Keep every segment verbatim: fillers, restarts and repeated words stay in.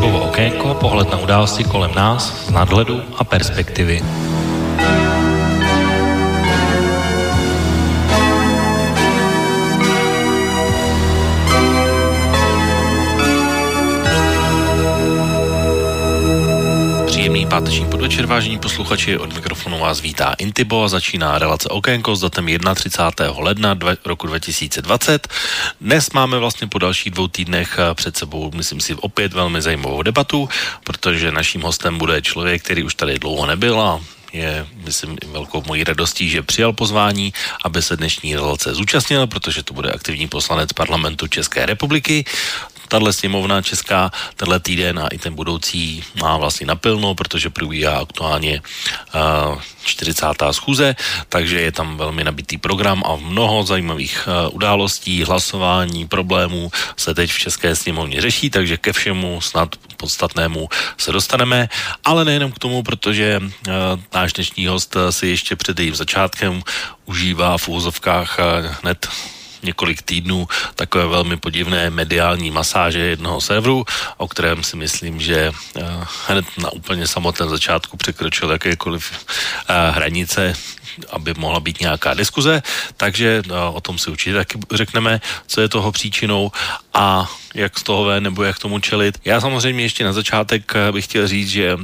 Intibovo okénko, pohled na události kolem nás z nadhledu a perspektivy. Příjemný páteční podvečer, vážení posluchači, od mikrofonu vás vítá Intibo a začíná relace Okénko s datem třicátého prvního ledna roku dva tisíce dvacet. Dnes máme vlastně po dalších dvou týdnech před sebou, myslím si, opět velmi zajímavou debatu, protože naším hostem bude člověk, který už tady dlouho nebyl a je, myslím, velkou mojí radostí, že přijal pozvání, aby se dnešní relace zúčastnil, protože to bude aktivní poslanec parlamentu České republiky. Tahle sněmovna česká, tenhle týden a i ten budoucí má vlastně naplno, protože probíhá aktuálně uh, čtyřicátá schůze, takže je tam velmi nabitý program a mnoho zajímavých uh, událostí, hlasování, problémů se teď v české sněmovně řeší, takže ke všemu snad podstatnému se dostaneme, ale nejenom k tomu, protože uh, náš dnešní host si ještě před jejím začátkem užívá v úzovkách uh, hned několik týdnů takové velmi podivné mediální masáže jednoho serveru, o kterém si myslím, že hned na úplně samotném začátku překročil jakékoliv hranice, aby mohla být nějaká diskuze, takže o tom si určitě taky řekneme, co je toho příčinou a jak z toho ven, nebo jak tomu čelit. Já samozřejmě ještě na začátek bych chtěl říct, že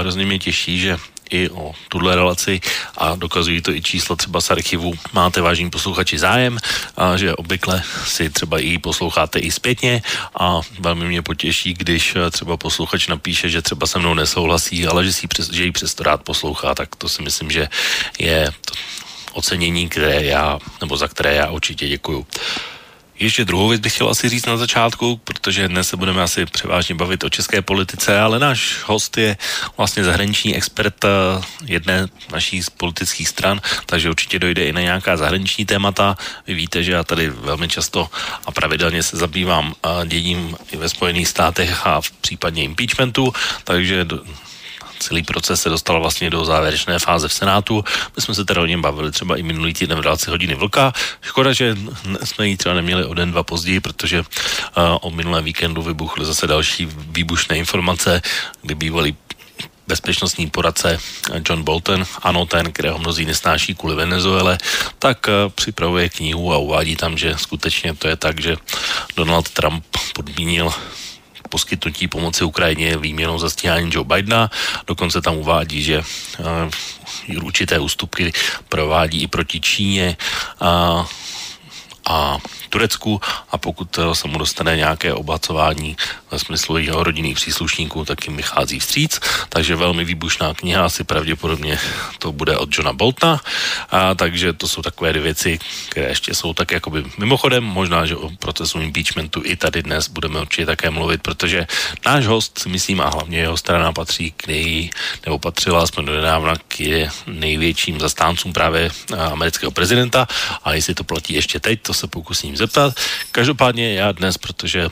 hrozně mě těší, že i o tuhle relaci, a dokazují to i čísla třeba z archivu, máte, vážení posluchači, zájem, a že obvykle si třeba i posloucháte i zpětně a velmi mě potěší, když třeba posluchač napíše, že třeba se mnou nesouhlasí, ale že, si, že ji přesto rád poslouchá, tak to si myslím, že je to ocenění, které já, nebo za které já určitě děkuju. Ještě druhou věc bych chtěl asi říct na začátku, protože dnes se budeme asi převážně bavit o české politice, ale náš host je vlastně zahraniční expert jedné našich politických stran, takže určitě dojde i na nějaká zahraniční témata. Vy víte, že já tady velmi často a pravidelně se zabývám děním i ve Spojených státech a v případě impeachmentu, takže do... celý proces se dostal vlastně do závěrečné fáze v Senátu. My jsme se teda o něm bavili třeba i minulý týden v relaci Hodiny vlka. Škoda, že jsme ji třeba neměli o den, dva později, protože uh, o minulém víkendu vybuchly zase další výbušné informace, kdy bývalý bezpečnostní poradce John Bolton, ano ten, kterého mnozí nesnáší kvůli Venezuele, tak připravuje knihu a uvádí tam, že skutečně to je tak, že Donald Trump podmínil poskytnutí pomoci Ukrajině výměnou za stíhání Joe Bidena. Dokonce tam uvádí, že uh, určité ústupky provádí i proti Číně uh, a Turecku, a pokud uh, se mu dostane nějaké obhacování ve smyslu jeho rodinných příslušníků, tak jim vychází vstříc. Takže velmi výbušná kniha, asi pravděpodobně to bude od Johna Boltona. A takže to jsou takové věci, které ještě jsou tak jakoby mimochodem. Možná, že o procesu impeachmentu i tady dnes budeme určitě také mluvit, protože náš host, myslím, a hlavně jeho strana patří k nej, nebo patřila aspoň do nedávna k největším zastáncům právě amerického prezidenta, a jestli to platí ještě teď, to se pokusím zeptat. Každopádně já dnes, protože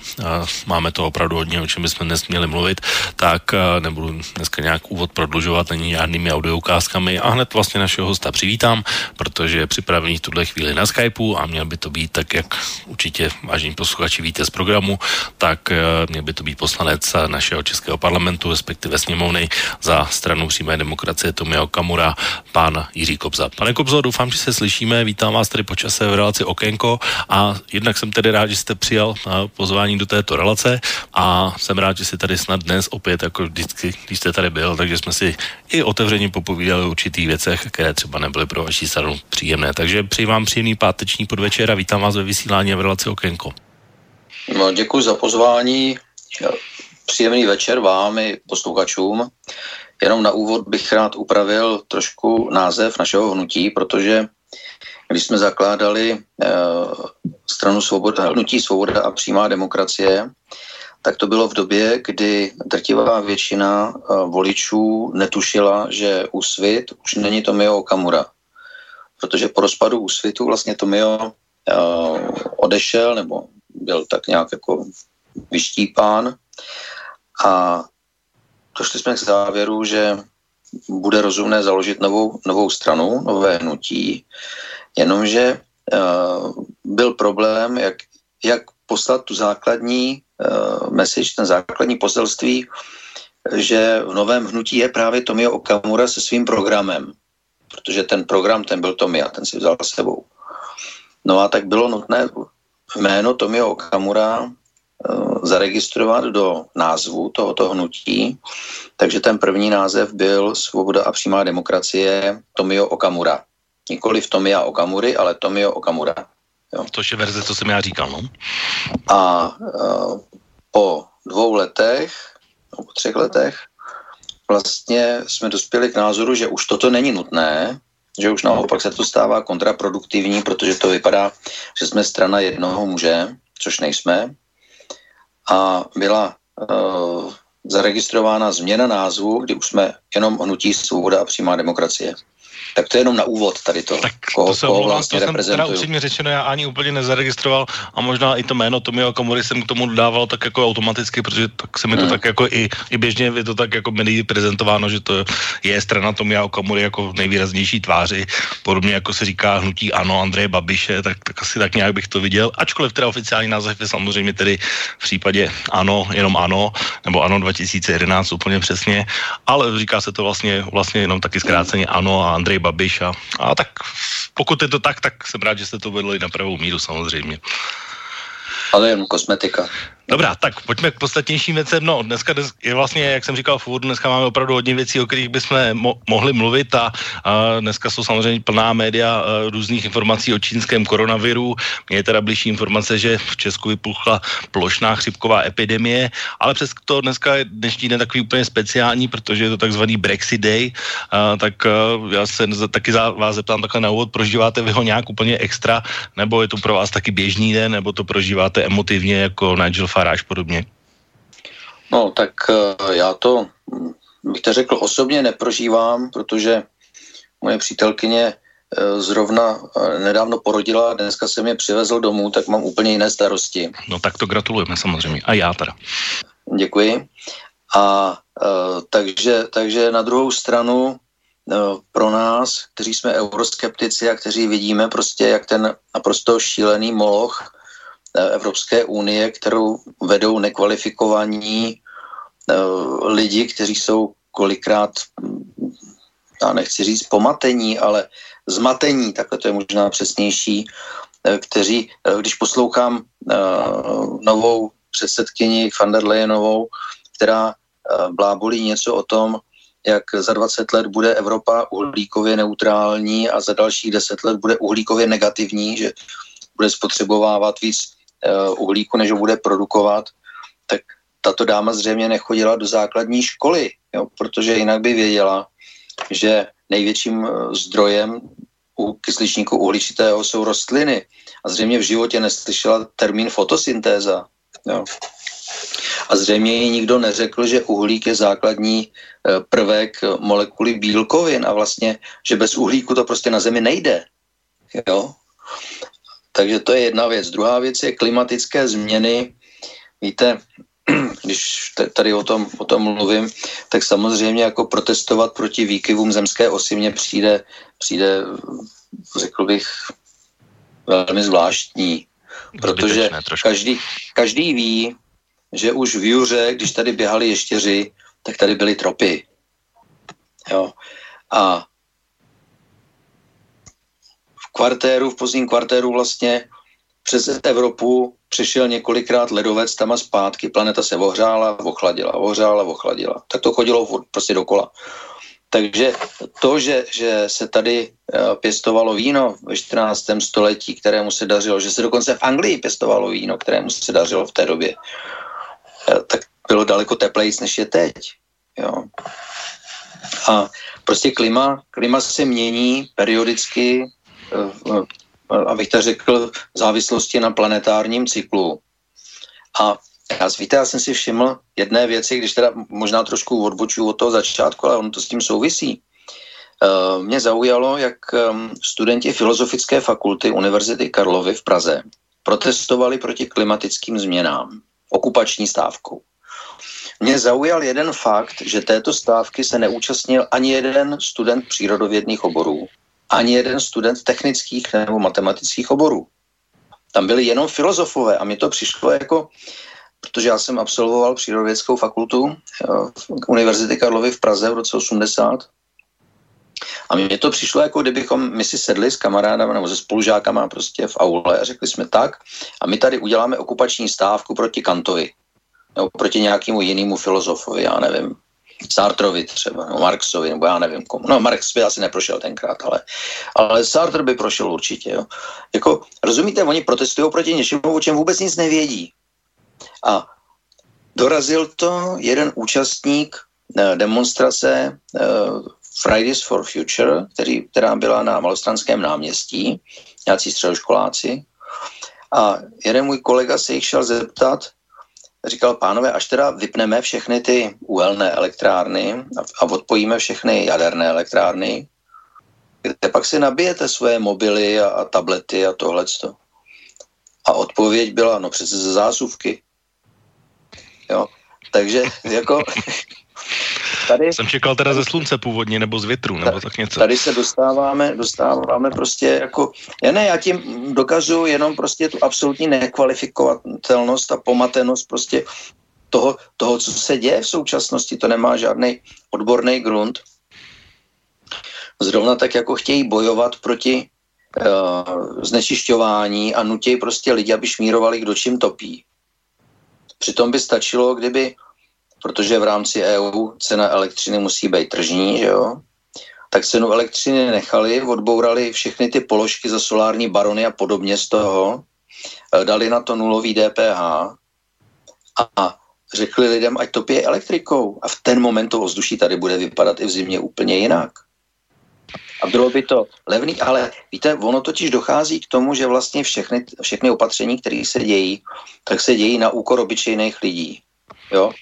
máme to opravdu hodně, o čem bychom dnes měli mluvit, tak nebudu dneska nějak úvod prodlužovat ani žádnými audioukázkami a hned vlastně našeho hosta přivítám, protože je připravený v tuhle chvíli na Skypeu a měl by to být, tak jak určitě, vážení posluchači, víte z programu, tak měl by to být poslanec našeho českého parlamentu, respektive sněmovny za stranu přímé demokracie Tomia Okamura, pán Jiří Kobza. Pane Kobzo, doufám, že se slyšíme, vítám vás tady po čase v relaci Okénko a jednak jsem tedy rád, že jste přijal pozvání do této relace a jsem rád, že jsi tady snad dnes opět, jako vždycky, když jste tady byl, takže jsme si i otevřeně popovídali o určitých věcech, které třeba nebyly pro vaši stranu příjemné. Takže přeji vám příjemný páteční podvečer a vítám vás ve vysílání v relaci Okénko. No, děkuji za pozvání. Příjemný večer vám i posluchačům. Jenom na úvod bych rád upravil trošku název našeho hnutí, protože když jsme zakládali eh, stranu svoboda, hnutí Svoboda a přímá demokracie, tak to bylo v době, kdy drtivá většina eh, voličů netušila, že Úsvit už není Tomio Okamura. Protože po rozpadu Úsvitu vlastně Tomio eh, odešel, nebo byl tak nějak jako vyštípán. A došli jsme k závěru, že bude rozumné založit novou, novou stranu, nové hnutí, jenomže uh, byl problém, jak, jak poslat tu základní message, ten základní poselství, že v novém hnutí je právě Tomio Okamura se svým programem, protože ten program, ten byl Tomia, ten si vzal s sebou. No a tak bylo nutné jméno Tomio Okamura zaregistrovat do názvu tohoto hnutí, takže ten první název byl Svoboda a přímá demokracie Tomio Okamura. Nikoli v Tomia Okamury, ale Tomio Okamura. Jo. To je verze, co jsem já říkal, no. A uh, po dvou letech, no, po třech letech, vlastně jsme dospěli k názoru, že už toto není nutné, že už naopak se to stává kontraproduktivní, protože to vypadá, že jsme strana jednoho muže, což nejsme. A byla uh, zaregistrována změna názvu, kdy už jsme jenom hnutí Svoboda a přímá demokracie. Tak to je jenom na úvod tady to. Tak koho, to se omlouvám, vlastně to jsem teda upřímně řečeno, já ani úplně nezaregistroval a možná i to jméno Tomio Okamury jsem k tomu dodával tak jako automaticky, protože tak se mi to hmm. tak jako i, i běžně je to tak jako médií prezentováno, že to je strana Tomia Okamury jako nejvýraznější tváři, podobně jako se říká hnutí ANO Andreje Babiše, tak, tak asi tak nějak bych to viděl, ačkoliv teda oficiální název je samozřejmě tedy v případě ANO, jenom ANO, nebo ANO dva tisíce jedenáct úplně přesně, ale říká se to vlastně, vlastně jenom taky zkráceně ANO a Andrej Babiš a, a tak pokud je to tak, tak jsem rád, že jste to vedli na pravou míru samozřejmě. Ale jen kosmetika. Dobrá, tak pojďme k podstatnějším věcem. No, dneska je vlastně, jak jsem říkal v úvodu, dneska máme opravdu hodně věcí, o kterých bychom mo- mohli mluvit a, a dneska jsou samozřejmě plná média různých informací o čínském koronaviru. Mně je teda bližší informace, že v Česku vypukla plošná chřipková epidemie, ale přes to dneska je dnešní den takový úplně speciální, protože je to takzvaný Brexit Day, a, tak a, já se taky za, vás zeptám takhle na úvod, prožíváte vy ho nějak úplně extra, nebo je to pro vás taky běžný den, nebo to prožíváte emotivně jako Nigel Farage podobně? No tak já to, bych to řekl, osobně neprožívám, protože moje přítelkyně zrovna nedávno porodila, dneska jsem je přivezl domů, tak mám úplně jiné starosti. No tak to gratulujeme samozřejmě, a já teda. Děkuji. A takže, takže na druhou stranu pro nás, kteří jsme euroskeptici a kteří vidíme prostě, jak ten naprosto šílený moloch Evropské unie, kterou vedou nekvalifikovaní lidi, kteří jsou kolikrát, já nechci říct pomatení, ale zmatení, takhle to je možná přesnější, kteří, když poslouchám novou předsedkyni van der Leyenovou, která blábolí něco o tom, jak za dvacet let bude Evropa uhlíkově neutrální a za dalších deset let bude uhlíkově negativní, že bude spotřebovávat víc uhlíku, než ho bude produkovat, tak tato dáma zřejmě nechodila do základní školy, jo, protože jinak by věděla, že největším zdrojem u kysličníku uhličitého jsou rostliny a zřejmě v životě neslyšela termín fotosyntéza. Jo. A zřejmě jí nikdo neřekl, že uhlík je základní prvek molekuly bílkovin a vlastně, že bez uhlíku to prostě na Zemi nejde. Jo. Takže to je jedna věc. Druhá věc je klimatické změny. Víte, když tady o tom, o tom mluvím, tak samozřejmě jako protestovat proti výkyvům zemské osy mně přijde, přijde, řekl bych, velmi zvláštní. Protože každý, každý ví, že už v juře, když tady běhali ještěři, tak tady byly tropy. Jo. A kvartéru, v pozdním kvartéru vlastně přes Evropu přešel několikrát ledovec tam a zpátky. Planeta se ohřála, ochladila, ohřála, ochladila. Tak to chodilo prostě dokola. Takže to, že, že se tady pěstovalo víno ve čtrnáctém století, kterému se dařilo, že se dokonce v Anglii pěstovalo víno, kterému se dařilo v té době, tak bylo daleko teplejc, než je teď. Jo. A prostě klima, klima se mění periodicky, abych to řekl, závislosti na planetárním cyklu. A já, víte, já jsem si všiml jedné věci, když teda možná trošku odbočuju od toho začátku, ale ono to s tím souvisí. Mě zaujalo, jak studenti Filozofické fakulty Univerzity Karlovy v Praze protestovali proti klimatickým změnám, okupační stávkou. Mě zaujal jeden fakt, že této stávky se neúčastnil ani jeden student přírodovědných oborů, ani jeden student technických nebo matematických oborů. Tam byli jenom filozofové a mi to přišlo jako protože já jsem absolvoval Přírodovědskou fakultu Univerzity Karlovy v Praze v roce osmdesát. A mně to přišlo, jako kdybychom my si sedli s kamarádama nebo se spolužákama prostě v aule a řekli jsme tak, a my tady uděláme okupační stávku proti Kantovi, nebo proti nějakému jinému filozofovi, já nevím, Sartrovi třeba, nebo Marxovi, nebo já nevím komu. No, Marx by asi neprošel tenkrát, ale, ale Sartre by prošel určitě. Jo. Jako, rozumíte, oni protestují proti něčemu, o čem vůbec nic nevědí. A dorazil to jeden účastník demonstrace Fridays for Future, který, která byla na Malostranském náměstí, nějací středoškoláci. A jeden můj kolega se jich šel zeptat, říkal, pánové, až teda vypneme všechny ty uhelné elektrárny a odpojíme všechny jaderné elektrárny, kde pak si nabijete svoje mobily a, a tablety a tohleto. A odpověď byla, no přece ze zásuvky. Jo, takže jako... Tady, jsem čekal teda ze slunce původně, nebo z větru, nebo tak něco. Tady se dostáváme, dostáváme prostě jako... Já ne, já tím dokazuju jenom prostě tu absolutní nekvalifikovatelnost a pomatenost prostě toho, toho, co se děje v současnosti. To nemá žádný odborný grunt. Zrovna tak, jako chtějí bojovat proti uh, znečišťování a nutějí prostě lidi, aby šmírovali, kdo čím topí. Přitom by stačilo, kdyby... protože v rámci E U cena elektřiny musí být tržní, že jo? Tak cenu elektřiny nechali, odbourali všechny ty položky za solární barony a podobně z toho, dali na to nulový D P H a řekli lidem, ať to pije elektrikou. A v ten moment to ovzduší tady bude vypadat i v zimě úplně jinak. A bylo by to levný, ale víte, ono totiž dochází k tomu, že vlastně všechny, všechny opatření, které se dějí, tak se dějí na úkor obyčejných lidí, jo?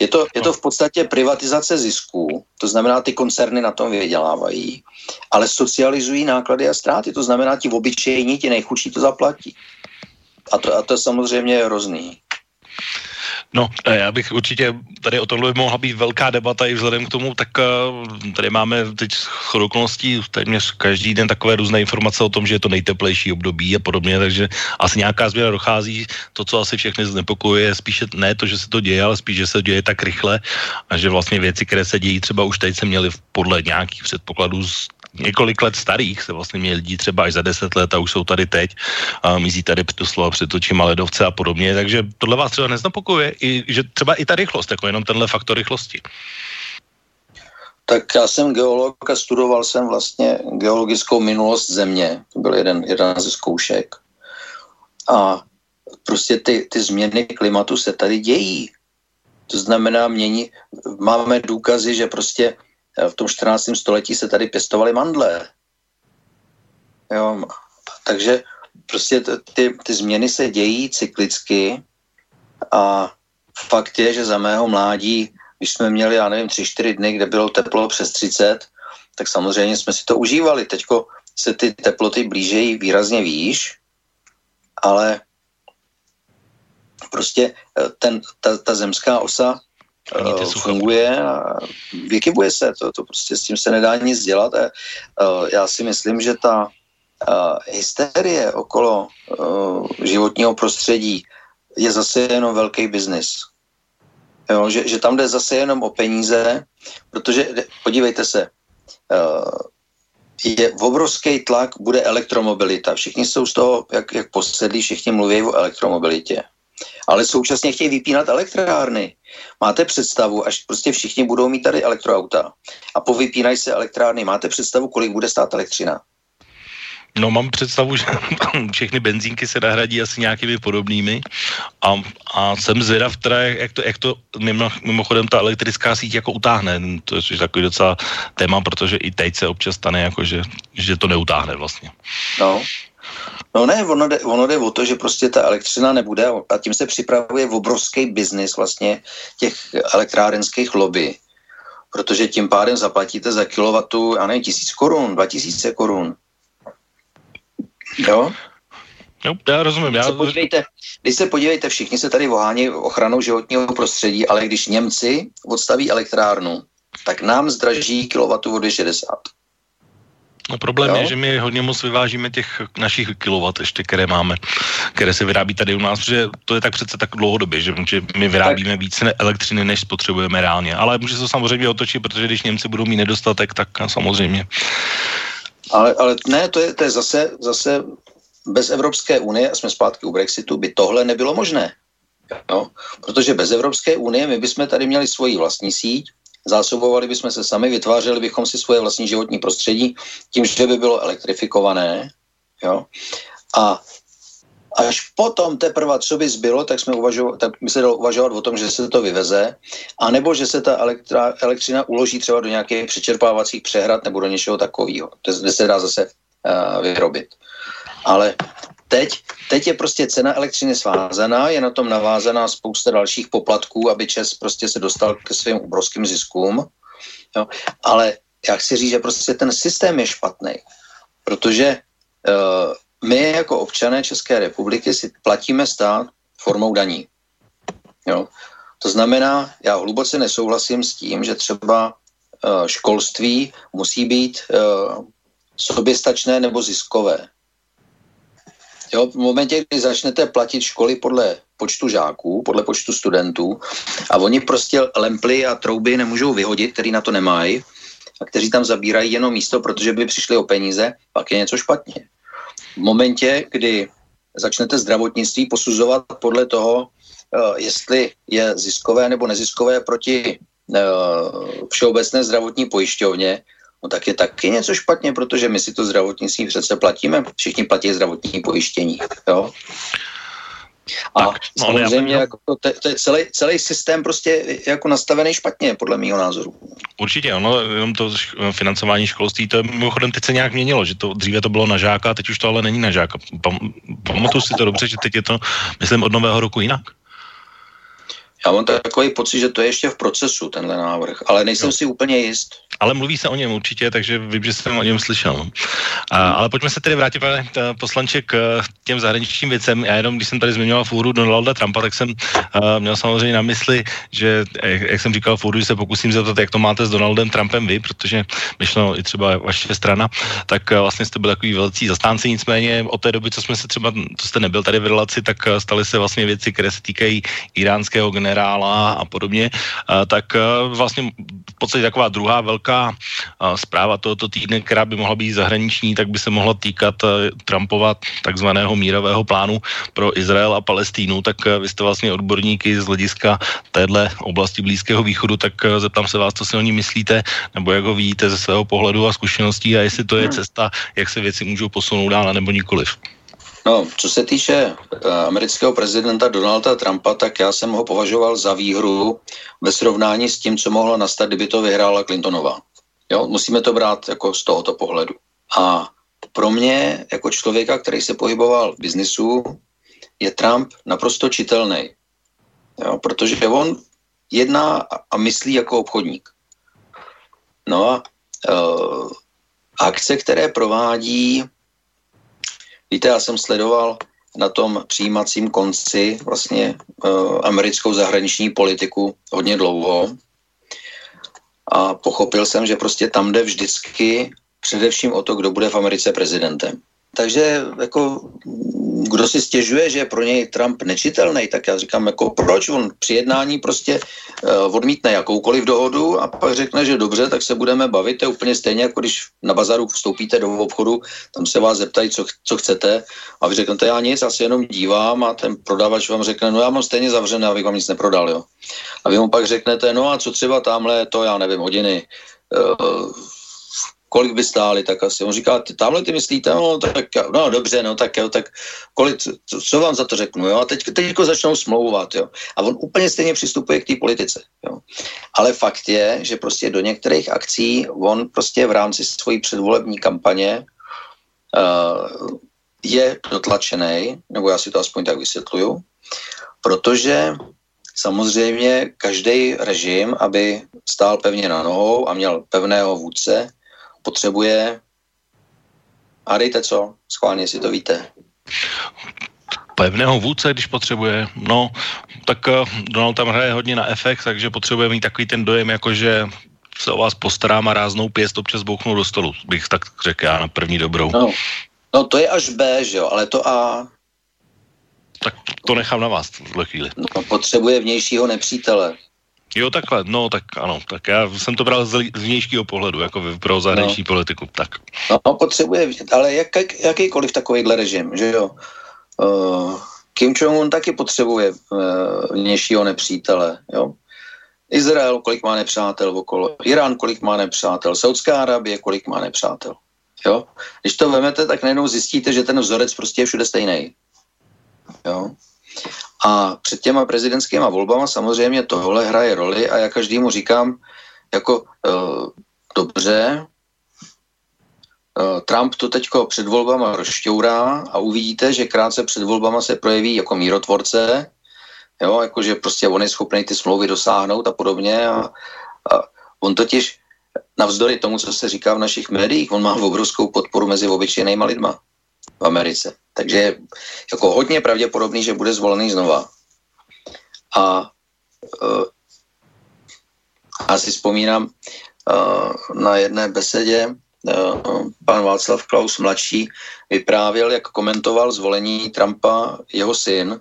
Je to, je to v podstatě privatizace zisků, to znamená, ty koncerny na tom vydělávají, ale socializují náklady a ztráty, to znamená, ti obyčejní, ti nejchudší to zaplatí. A to, a to samozřejmě je hrozný. No, já bych určitě, tady o tohle by mohla být velká debata i vzhledem k tomu, tak tady máme teď shodou okolností téměř každý den takové různé informace o tom, že je to nejteplejší období a podobně, takže asi nějaká změna dochází. To, co asi všechny znepokojuje, spíše ne to, že se to děje, ale spíš, že se děje tak rychle a že vlastně věci, které se dějí třeba už teď, se měly podle nějakých předpokladů z několik let starých, se vlastně měli třeba až za deset let a už jsou tady teď a mizí tady doslova před očima ledovce a podobně, takže tohle vás třeba neznepokojuje, i, že třeba i ta rychlost, jako jenom tenhle faktor rychlosti. Tak já jsem geolog a studoval jsem vlastně geologickou minulost země, to byl jeden, jeden ze zkoušek a prostě ty, ty změny klimatu se tady dějí, to znamená mění, máme důkazy, že prostě v tom čtrnáctém století se tady pěstovaly mandle. Jo, takže prostě ty, ty změny se dějí cyklicky a fakt je, že za mého mládí, když jsme měli, já nevím, tři čtyři dny, kde bylo teplo přes třicet, tak samozřejmě jsme si to užívali. Teďko se ty teploty blížejí výrazně výš, ale prostě ten, ta, ta zemská osa funguje a vykybuje se, to, to prostě s tím se nedá nic dělat. A, a já si myslím, že ta a, hysterie okolo a, životního prostředí je zase jenom velký biznis. Že, že tam jde zase jenom o peníze, protože podívejte se, a, je obrovský tlak, bude elektromobilita. Všichni jsou z toho, jak, jak posedlí, všichni mluví o elektromobilitě. Ale současně chtějí vypínat elektrárny. Máte představu, až prostě všichni budou mít tady elektroauta a povypínají se elektrárny. Máte představu, kolik bude stát elektřina? No, mám představu, že všechny benzínky se nahradí asi nějakými podobnými a, a jsem zvědav teda, jak to, jak to mimo, mimochodem ta elektrická síť jako utáhne. To je takový docela téma, protože i teď se občas stane, jako že, že to neutáhne vlastně. No. No ne, ono jde, ono jde o to, že prostě ta elektřina nebude a tím se připravuje obrovský biznis vlastně těch elektrárenských lobby, protože tím pádem zaplatíte za kilowattu, a ne tisíc korun, dva tisíce korun. Jo? No, já rozumím. Já... Když, se podívejte, když se podívejte, všichni se tady vohání ochranou životního prostředí, ale když Němci odstaví elektrárnu, tak nám zdraží kilowattu o dvě šedesát. No problém jo? je, že my hodně moc vyvážíme těch našich kilowatt ještě, které máme, které se vyrábí tady u nás, protože to je tak přece tak dlouhodobě, že my vyrábíme více elektřiny, než spotřebujeme reálně. Ale může se to samozřejmě otočit, protože když Němci budou mít nedostatek, tak samozřejmě. Ale, ale ne, to je, to je zase, zase bez Evropské unie, a jsme zpátky u Brexitu, by tohle nebylo možné. No, protože bez Evropské unie my bychom tady měli svoji vlastní síť, zásobovali bychom se sami, vytvářeli bychom si svoje vlastní životní prostředí tím, že by bylo elektrifikované. Jo? A až potom teprve, co by zbylo, tak, jsme uvažo- tak by se dalo uvažovat o tom, že se to vyveze, anebo že se ta elektra- elektřina uloží třeba do nějakých přečerpávacích přehrad nebo do něčeho takového, kde se dá zase uh, vyrobit. Ale teď, teď je prostě cena elektřiny svázaná, je na tom navázaná spousta dalších poplatků, aby Čes prostě se dostal ke svým obrovským ziskům. Jo. Ale já chci říct, že prostě ten systém je špatný, protože uh, my jako občané České republiky si platíme stát formou daní. Jo. To znamená, já hluboce nesouhlasím s tím, že třeba uh, školství musí být uh, soběstačné nebo ziskové. Jo, v momentě, kdy začnete platit školy podle počtu žáků, podle počtu studentů a oni prostě lemply a trouby nemůžou vyhodit, který na to nemají a kteří tam zabírají jenom místo, protože by přišli o peníze, pak je něco špatně. V momentě, kdy začnete zdravotnictví posuzovat podle toho, jestli je ziskové nebo neziskové proti všeobecné zdravotní pojišťovně, no tak je taky něco špatně, protože my si to zdravotnictví přece platíme. Všichni platí zdravotní pojištění. Jo? A tak, no, samozřejmě jako te, te celý, celý systém prostě jako nastavený špatně, podle mýho názoru. Určitě, ono, jenom to financování školství, to mimochodem teď se nějak měnilo, že to dříve to bylo na žáka, teď už to ale není na žáka. Pam, pamatuju si to dobře, že teď je to, myslím, od nového roku jinak. Já mám takový pocit, že to je ještě v procesu, tenhle návrh, ale nejsem no. si úplně jist. Ale mluví se o něm určitě, takže vím, že jsem o něm slyšel. A, ale pojďme se tedy vrátit, pane poslanče, k těm zahraničním věcem. Já jenom, když jsem tady zmiňoval v úvodu Donalda Trumpa, tak jsem uh, měl samozřejmě na mysli, že, jak, jak jsem říkal v úvodu, že se pokusím zeptat, jak to máte s Donaldem Trumpem vy, protože myšlo i třeba vaše strana, tak uh, vlastně jste byl takový velcí zastánci, nicméně od té doby, co jsme se třeba, co jste nebyl tady v relaci, tak uh, staly se vlastně věci, které se týkají iránského generála a podobně, uh, tak uh, vlastně v podstatě taková druhá velká zpráva tohoto týdne, která by mohla být zahraniční, tak by se mohla týkat Trumpova takzvaného mírového plánu pro Izrael a Palestínu. Tak vy jste vlastně odborníky z hlediska téhle oblasti Blízkého východu, tak zeptám se vás, co si o ní myslíte, nebo jak ho vidíte ze svého pohledu a zkušeností a jestli to je cesta, jak se věci můžou posunout dál, nebo nikoliv. No, co se týče amerického prezidenta Donalda Trumpa, tak já jsem ho považoval za výhru ve srovnání s tím, co mohlo nastat, kdyby to vyhrála Clintonová. Jo, musíme to brát jako z tohoto pohledu. A pro mě, jako člověka, který se pohyboval v biznisu, je Trump naprosto čitelný. Jo, protože on jedná a myslí jako obchodník. No a uh, akce, které provádí. Víte, já jsem sledoval na tom přijímacím konci vlastně e, americkou zahraniční politiku hodně dlouho a pochopil jsem, že prostě tam jde vždycky především o to, kdo bude v Americe prezidentem. Takže jako kdo si stěžuje, že je pro něj Trump nečitelný, tak já říkám, jako proč on při jednání prostě e, odmítne jakoukoliv dohodu a pak řekne, že dobře, tak se budeme bavit. To je úplně stejně, jako když na bazaru vstoupíte do obchodu, tam se vás zeptají, co, co chcete a vy řeknete, já nic, já se jenom dívám a ten prodavač vám řekne, no já mám stejně zavřené, abych vám nic neprodal, jo. A vy mu pak řeknete, no a co třeba tamhle, to já nevím, hodiny, e, kolik by stály, tak asi. On říká, tamhle ty myslíte, no, tak, no dobře, no tak jo, tak kolik, co, co vám za to řeknu, jo, a teď, teďko začnou smlouvat, jo. A on úplně stejně přistupuje k té politice, jo. Ale fakt je, že prostě do některých akcí on prostě v rámci svojí předvolební kampaně uh, je dotlačený, nebo já si to aspoň tak vysvětluju, protože samozřejmě každý režim, aby stál pevně na nohou a měl pevného vůdce, potřebuje, a dejte co, schválně si to víte. Pevného vůdce, když potřebuje, no, tak Donald tam hraje hodně na efekt, takže potřebuje mít takový ten dojem, jakože se o vás postarám a ráznou pěst občas bouchnou do stolu, bych tak řekl já na první dobrou. No, no to je až B, že jo, ale to A... Tak to nechám na vás v tuhle chvíli. No, potřebuje vnějšího nepřítele. Jo, takhle, no tak ano, tak já jsem to bral z vnějšího pohledu, jako pro zahraniční no. politiku, tak. No, no potřebuje, ale jak, jak, jakýkoliv takovýhle režim, že jo. Uh, Kim Jong-un taky potřebuje uh, vnějšího nepřítele, jo. Izrael, kolik má nepřátel okolo, Irán, kolik má nepřátel, Saudská Arabie, kolik má nepřátel, jo. Když to vemete, tak najednou zjistíte, že ten vzorec prostě je všude stejnej. Jo. A před těma prezidentskýma volbama samozřejmě tohle hraje roli a já každému říkám, jako e, dobře, e, Trump to teďko před volbama rozšťourá a uvidíte, že krátce před volbama se projeví jako mírotvorce, jo, jakože prostě on je schopný ty smlouvy dosáhnout a podobně a, a on totiž navzdory tomu, co se říká v našich médiích, on má obrovskou podporu mezi obyčejnýma lidma v Americe. Takže je jako hodně pravděpodobný, že bude zvolený znova. A uh, asi vzpomínám uh, na jedné besedě, uh, pan Václav Klaus mladší vyprávěl, jak komentoval zvolení Trumpa jeho syn,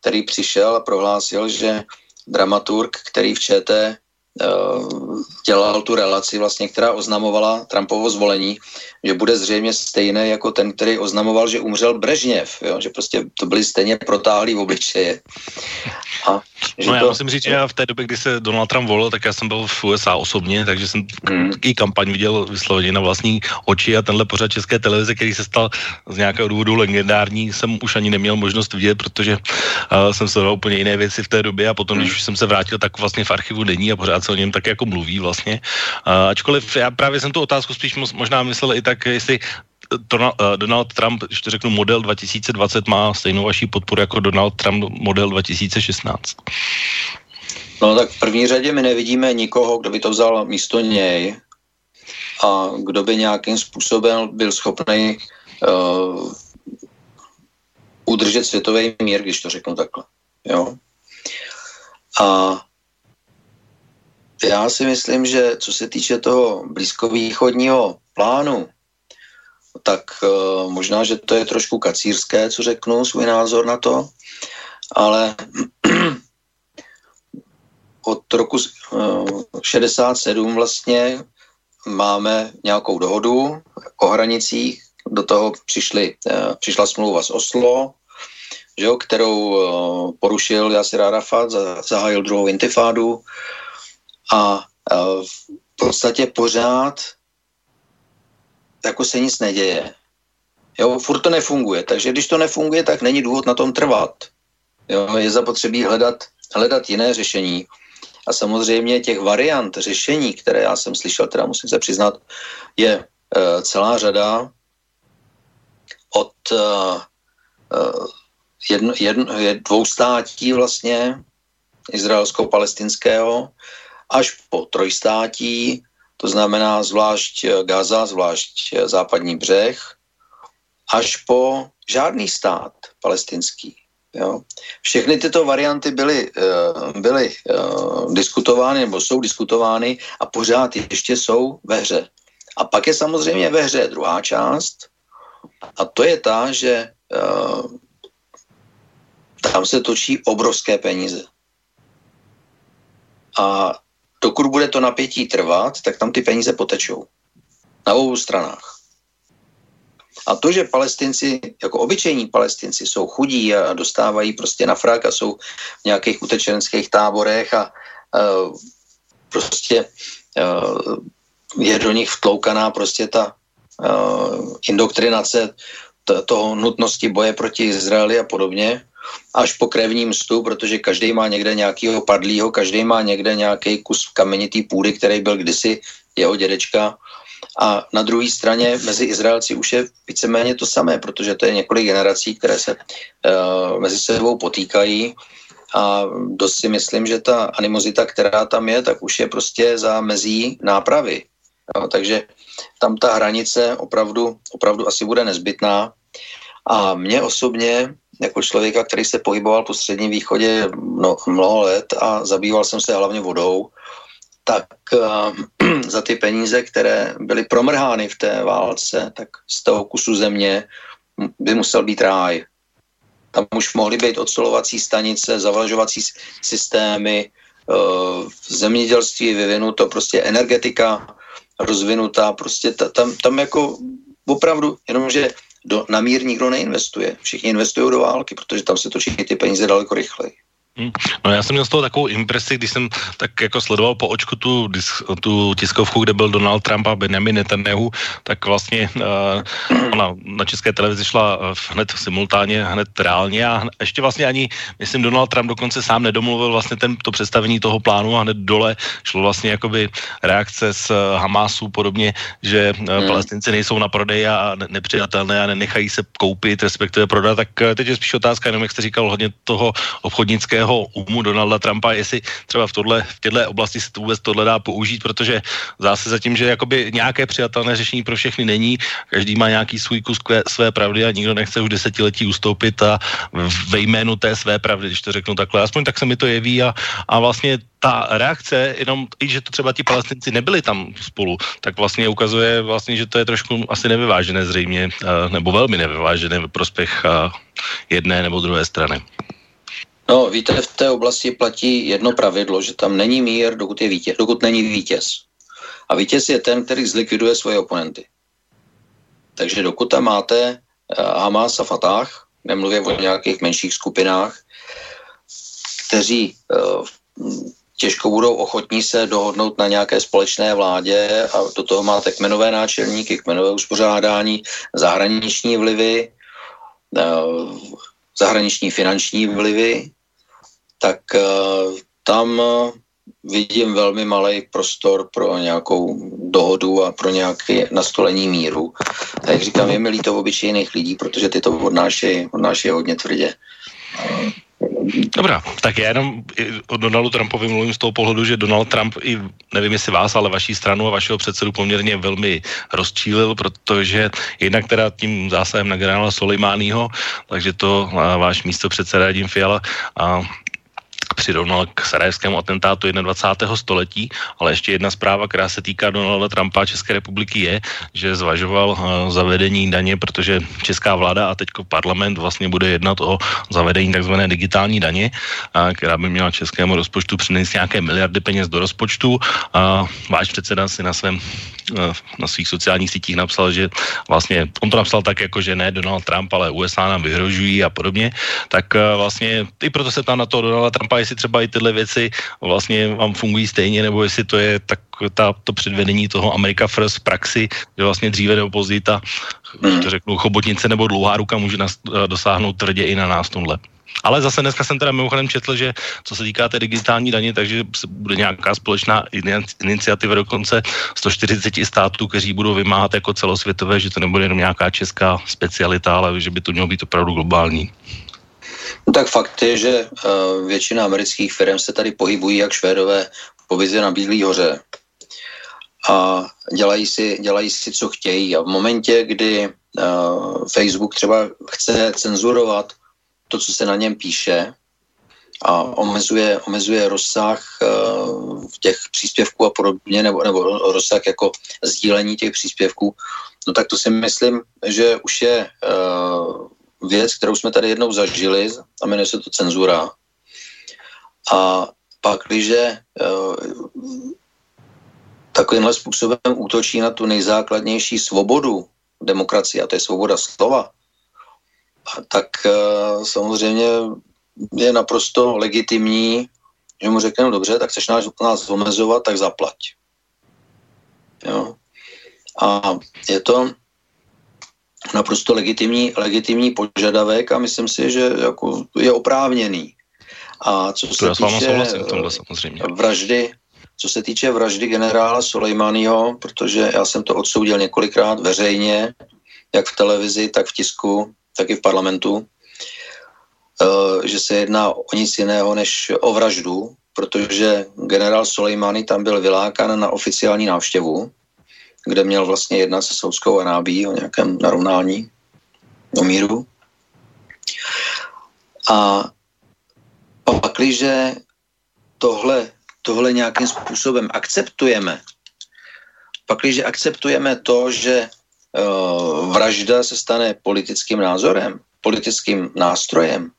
který přišel a prohlásil, že dramaturg, který v Č T uh, dělal tu relaci, vlastně, která oznamovala Trumpovo zvolení, že bude zřejmě stejné jako ten, který oznamoval, že umřel Brežněv, jo? Že prostě to byly stejně protáhlý obličeje. A že no já to... musím říct, že já v té době, kdy se Donald Trump volil, tak já jsem byl v U S A osobně, takže jsem hmm. i kampaň viděl vysloveně na vlastní oči a tenhle pořad České televize, který se stal z nějakého důvodu legendární, jsem už ani neměl možnost vidět, protože uh, jsem sledoval úplně jiné věci v té době a potom, hmm. když jsem se vrátil, tak vlastně v archivu není a pořád se o něm tak jako mluví vlastně. Uh, ačkoliv já právě jsem tu otázku spíš možná myslel i tak, tak jestli Donald Trump, když to řeknu, model dva tisíce dvacet má stejnou vaší podporu jako Donald Trump model dva tisíce šestnáct. No tak v první řadě my nevidíme nikoho, kdo by to vzal místo něj a kdo by nějakým způsobem byl schopný uh, udržet světový mír, když to řeknu takhle. Jo? A já si myslím, že co se týče toho blízkovýchodního plánu, tak uh, možná, že to je trošku kacírské, co řeknu, svůj názor na to, ale od roku uh, šedesát sedm vlastně máme nějakou dohodu o hranicích, do toho přišli, uh, přišla smlouva z Oslo, že jo, kterou uh, porušil Jasir Arafat, zahájil druhou intifádu a uh, v podstatě pořád jako se nic neděje. Jo, furt to nefunguje. Takže když to nefunguje, tak není důvod na tom trvat. Jo, je zapotřebí hledat, hledat jiné řešení. A samozřejmě těch variant řešení, které já jsem slyšel, teda musím se přiznat, je e, celá řada od e, jedno, jedno, je dvou státí vlastně, izraelsko-palestinského, až po trojstátí, to znamená zvlášť Gaza, zvlášť západní břeh, až po žádný stát palestinský. Jo. Všechny tyto varianty byly, byly diskutovány nebo jsou diskutovány a pořád ještě jsou ve hře. A pak je samozřejmě ve hře druhá část a to je ta, že tam se točí obrovské peníze. A dokud bude to napětí trvat, tak tam ty peníze potečou. Na obou stranách. A to, že Palestinci, jako obyčejní Palestinci, jsou chudí a dostávají prostě na frak a jsou v nějakých utečenských táborech a uh, prostě uh, je do nich vtloukaná prostě ta uh, indoktrinace t- toho nutnosti boje proti Izraeli a podobně, až po krevním mstu, protože každý má někde nějakého padlýho, každý má někde nějaký kus kamenitý půdy, který byl kdysi jeho dědečka. A na druhé straně mezi Izraelci už je víceméně to samé, protože to je několik generací, které se uh, mezi sebou potýkají a dost si myslím, že ta animozita, která tam je, tak už je prostě za mezí nápravy. No, takže tam ta hranice opravdu, opravdu asi bude nezbytná. A mě osobně, jako člověka, který se pohyboval po Středním východě mnoho let a zabýval jsem se hlavně vodou, tak um, za ty peníze, které byly promrhány v té válce, tak z toho kusu země by musel být ráj. Tam už mohly být ocelovací stanice, zavlažovací systémy, uh, zemědělství vyvinuto, prostě energetika rozvinutá, prostě ta, tam, tam jako opravdu, jenomže do, na mír nikdo neinvestuje. Všichni investují do války, protože tam se točí ty peníze daleko rychleji. No já jsem měl z toho takovou impresi, když jsem tak jako sledoval po očku tu, tu tiskovku, kde byl Donald Trump a Benjamin Netanyahu, tak vlastně uh, ona na České televizi šla hned simultánně, hned reálně a ještě vlastně ani, myslím, Donald Trump dokonce sám nedomluvil vlastně ten, to představení toho plánu a hned dole šlo vlastně jakoby reakce z Hamásu podobně, že hmm. Palestinci nejsou na prodej a nepřijatelné a nenechají se koupit, respektive prodat, tak teď je spíš otázka, jenom jak jste říkal, hodně toho obchodnického umu Donalda Trumpa, jestli třeba v, tohle, v těhle oblasti se to vůbec tohle dá použít, protože zase zatím, že jakoby nějaké přijatelné řešení pro všechny není, každý má nějaký svůj kus své pravdy a nikdo nechce už desetiletí ustoupit a ve jménu té své pravdy, když to řeknu takhle, aspoň tak se mi to jeví a, a vlastně ta reakce, jenom i že to třeba ti Palestinci nebyli tam spolu, tak vlastně ukazuje vlastně, že to je trošku asi nevyvážené zřejmě, nebo velmi nevyvážené ve prospěch jedné nebo druhé strany. No, víte, v té oblasti platí jedno pravidlo, že tam není mír, dokud, je vítěz, dokud není vítěz. A vítěz je ten, který zlikviduje svoje oponenty. Takže dokud tam máte Hamas a Fatah, nemluvím o nějakých menších skupinách, kteří těžko budou ochotní se dohodnout na nějaké společné vládě a do toho máte kmenové náčelníky, kmenové uspořádání, zahraniční vlivy, zahraniční finanční vlivy, tak uh, tam uh, vidím velmi malý prostor pro nějakou dohodu a pro nějaké nastolení míru. A jak říkám, je mi líto obyčejných lidí, protože ty to odnášejí odnášej hodně tvrdě. Dobrá, tak já jenom o Donaldu Trumpovi mluvím z toho pohledu, že Donald Trump i, nevím jestli vás, ale vaší stranu a vašeho předsedu poměrně velmi rozčílil, protože jednak teda tím zásahem na generála Soleimányho, takže to váš místopředseda Radim Fiala a přirovnal k sarajevskému atentátu dvacátého prvního století, ale ještě jedna zpráva, která se týká Donalda Trumpa České republiky je, že zvažoval zavedení daně, protože česká vláda a teďko parlament vlastně bude jednat o zavedení takzvané digitální daně, která by měla českému rozpočtu přinést nějaké miliardy peněz do rozpočtu. A váš předseda si na svém na svých sociálních sítích napsal, že vlastně, on to napsal tak jako, že ne Donald Trump, ale U S A nám vyhrožují a podobně, tak vlastně i proto se ptám na toho Donalda Trumpa, jestli třeba i tyhle věci vlastně vám fungují stejně, nebo jestli to je tak ta, to předvedení toho America First v praxi, že vlastně dříve nebo později ta, hmm. to řeknu, chobotnice nebo dlouhá ruka může nás, dosáhnout tvrdě i na nás tomhle. Ale zase dneska jsem teda mimochodem četl, že co se týká té digitální daně, takže bude nějaká společná iniciativa dokonce sto čtyřicet států, kteří budou vymáhat jako celosvětové, že to nebude jenom nějaká česká specialita, ale že by to mělo být opravdu globální. No tak fakt je, že uh, většina amerických firm se tady pohybují jak Švédové po vizi na Bílý hoře. A dělají si, dělají si, co chtějí. A v momentě, kdy uh, Facebook třeba chce cenzurovat to, co se na něm píše a omezuje, omezuje rozsah uh, těch příspěvků a podobně, nebo, nebo rozsah jako sdílení těch příspěvků, no tak to si myslím, že už je uh, věc, kterou jsme tady jednou zažili a jmenuje se to cenzura. A pak, když uh, takovýmhle způsobem útočí na tu nejzákladnější svobodu demokracie, a to je svoboda slova, tak samozřejmě je naprosto legitimní, že mu řekneme, dobře, tak chceš nás, nás omezovat, tak zaplať. Jo. A je to naprosto legitimní, legitimní požadavek a myslím si, že jako je oprávněný. A co se týče vraždy, co se týče vraždy generála Soleimányho, protože já jsem to odsoudil několikrát veřejně, jak v televizi, tak v tisku, taky v parlamentu, že se jedná o nic jiného než o vraždu, protože generál Soleimani tam byl vylákán na oficiální návštěvu, kde měl vlastně jednat se Saudskou Arábií o nějakém narovnání, o míru. A pakliže tohle tohle nějakým způsobem akceptujeme, pak když akceptujeme to, že uh, vražda se stane politickým názorem, politickým nástrojem,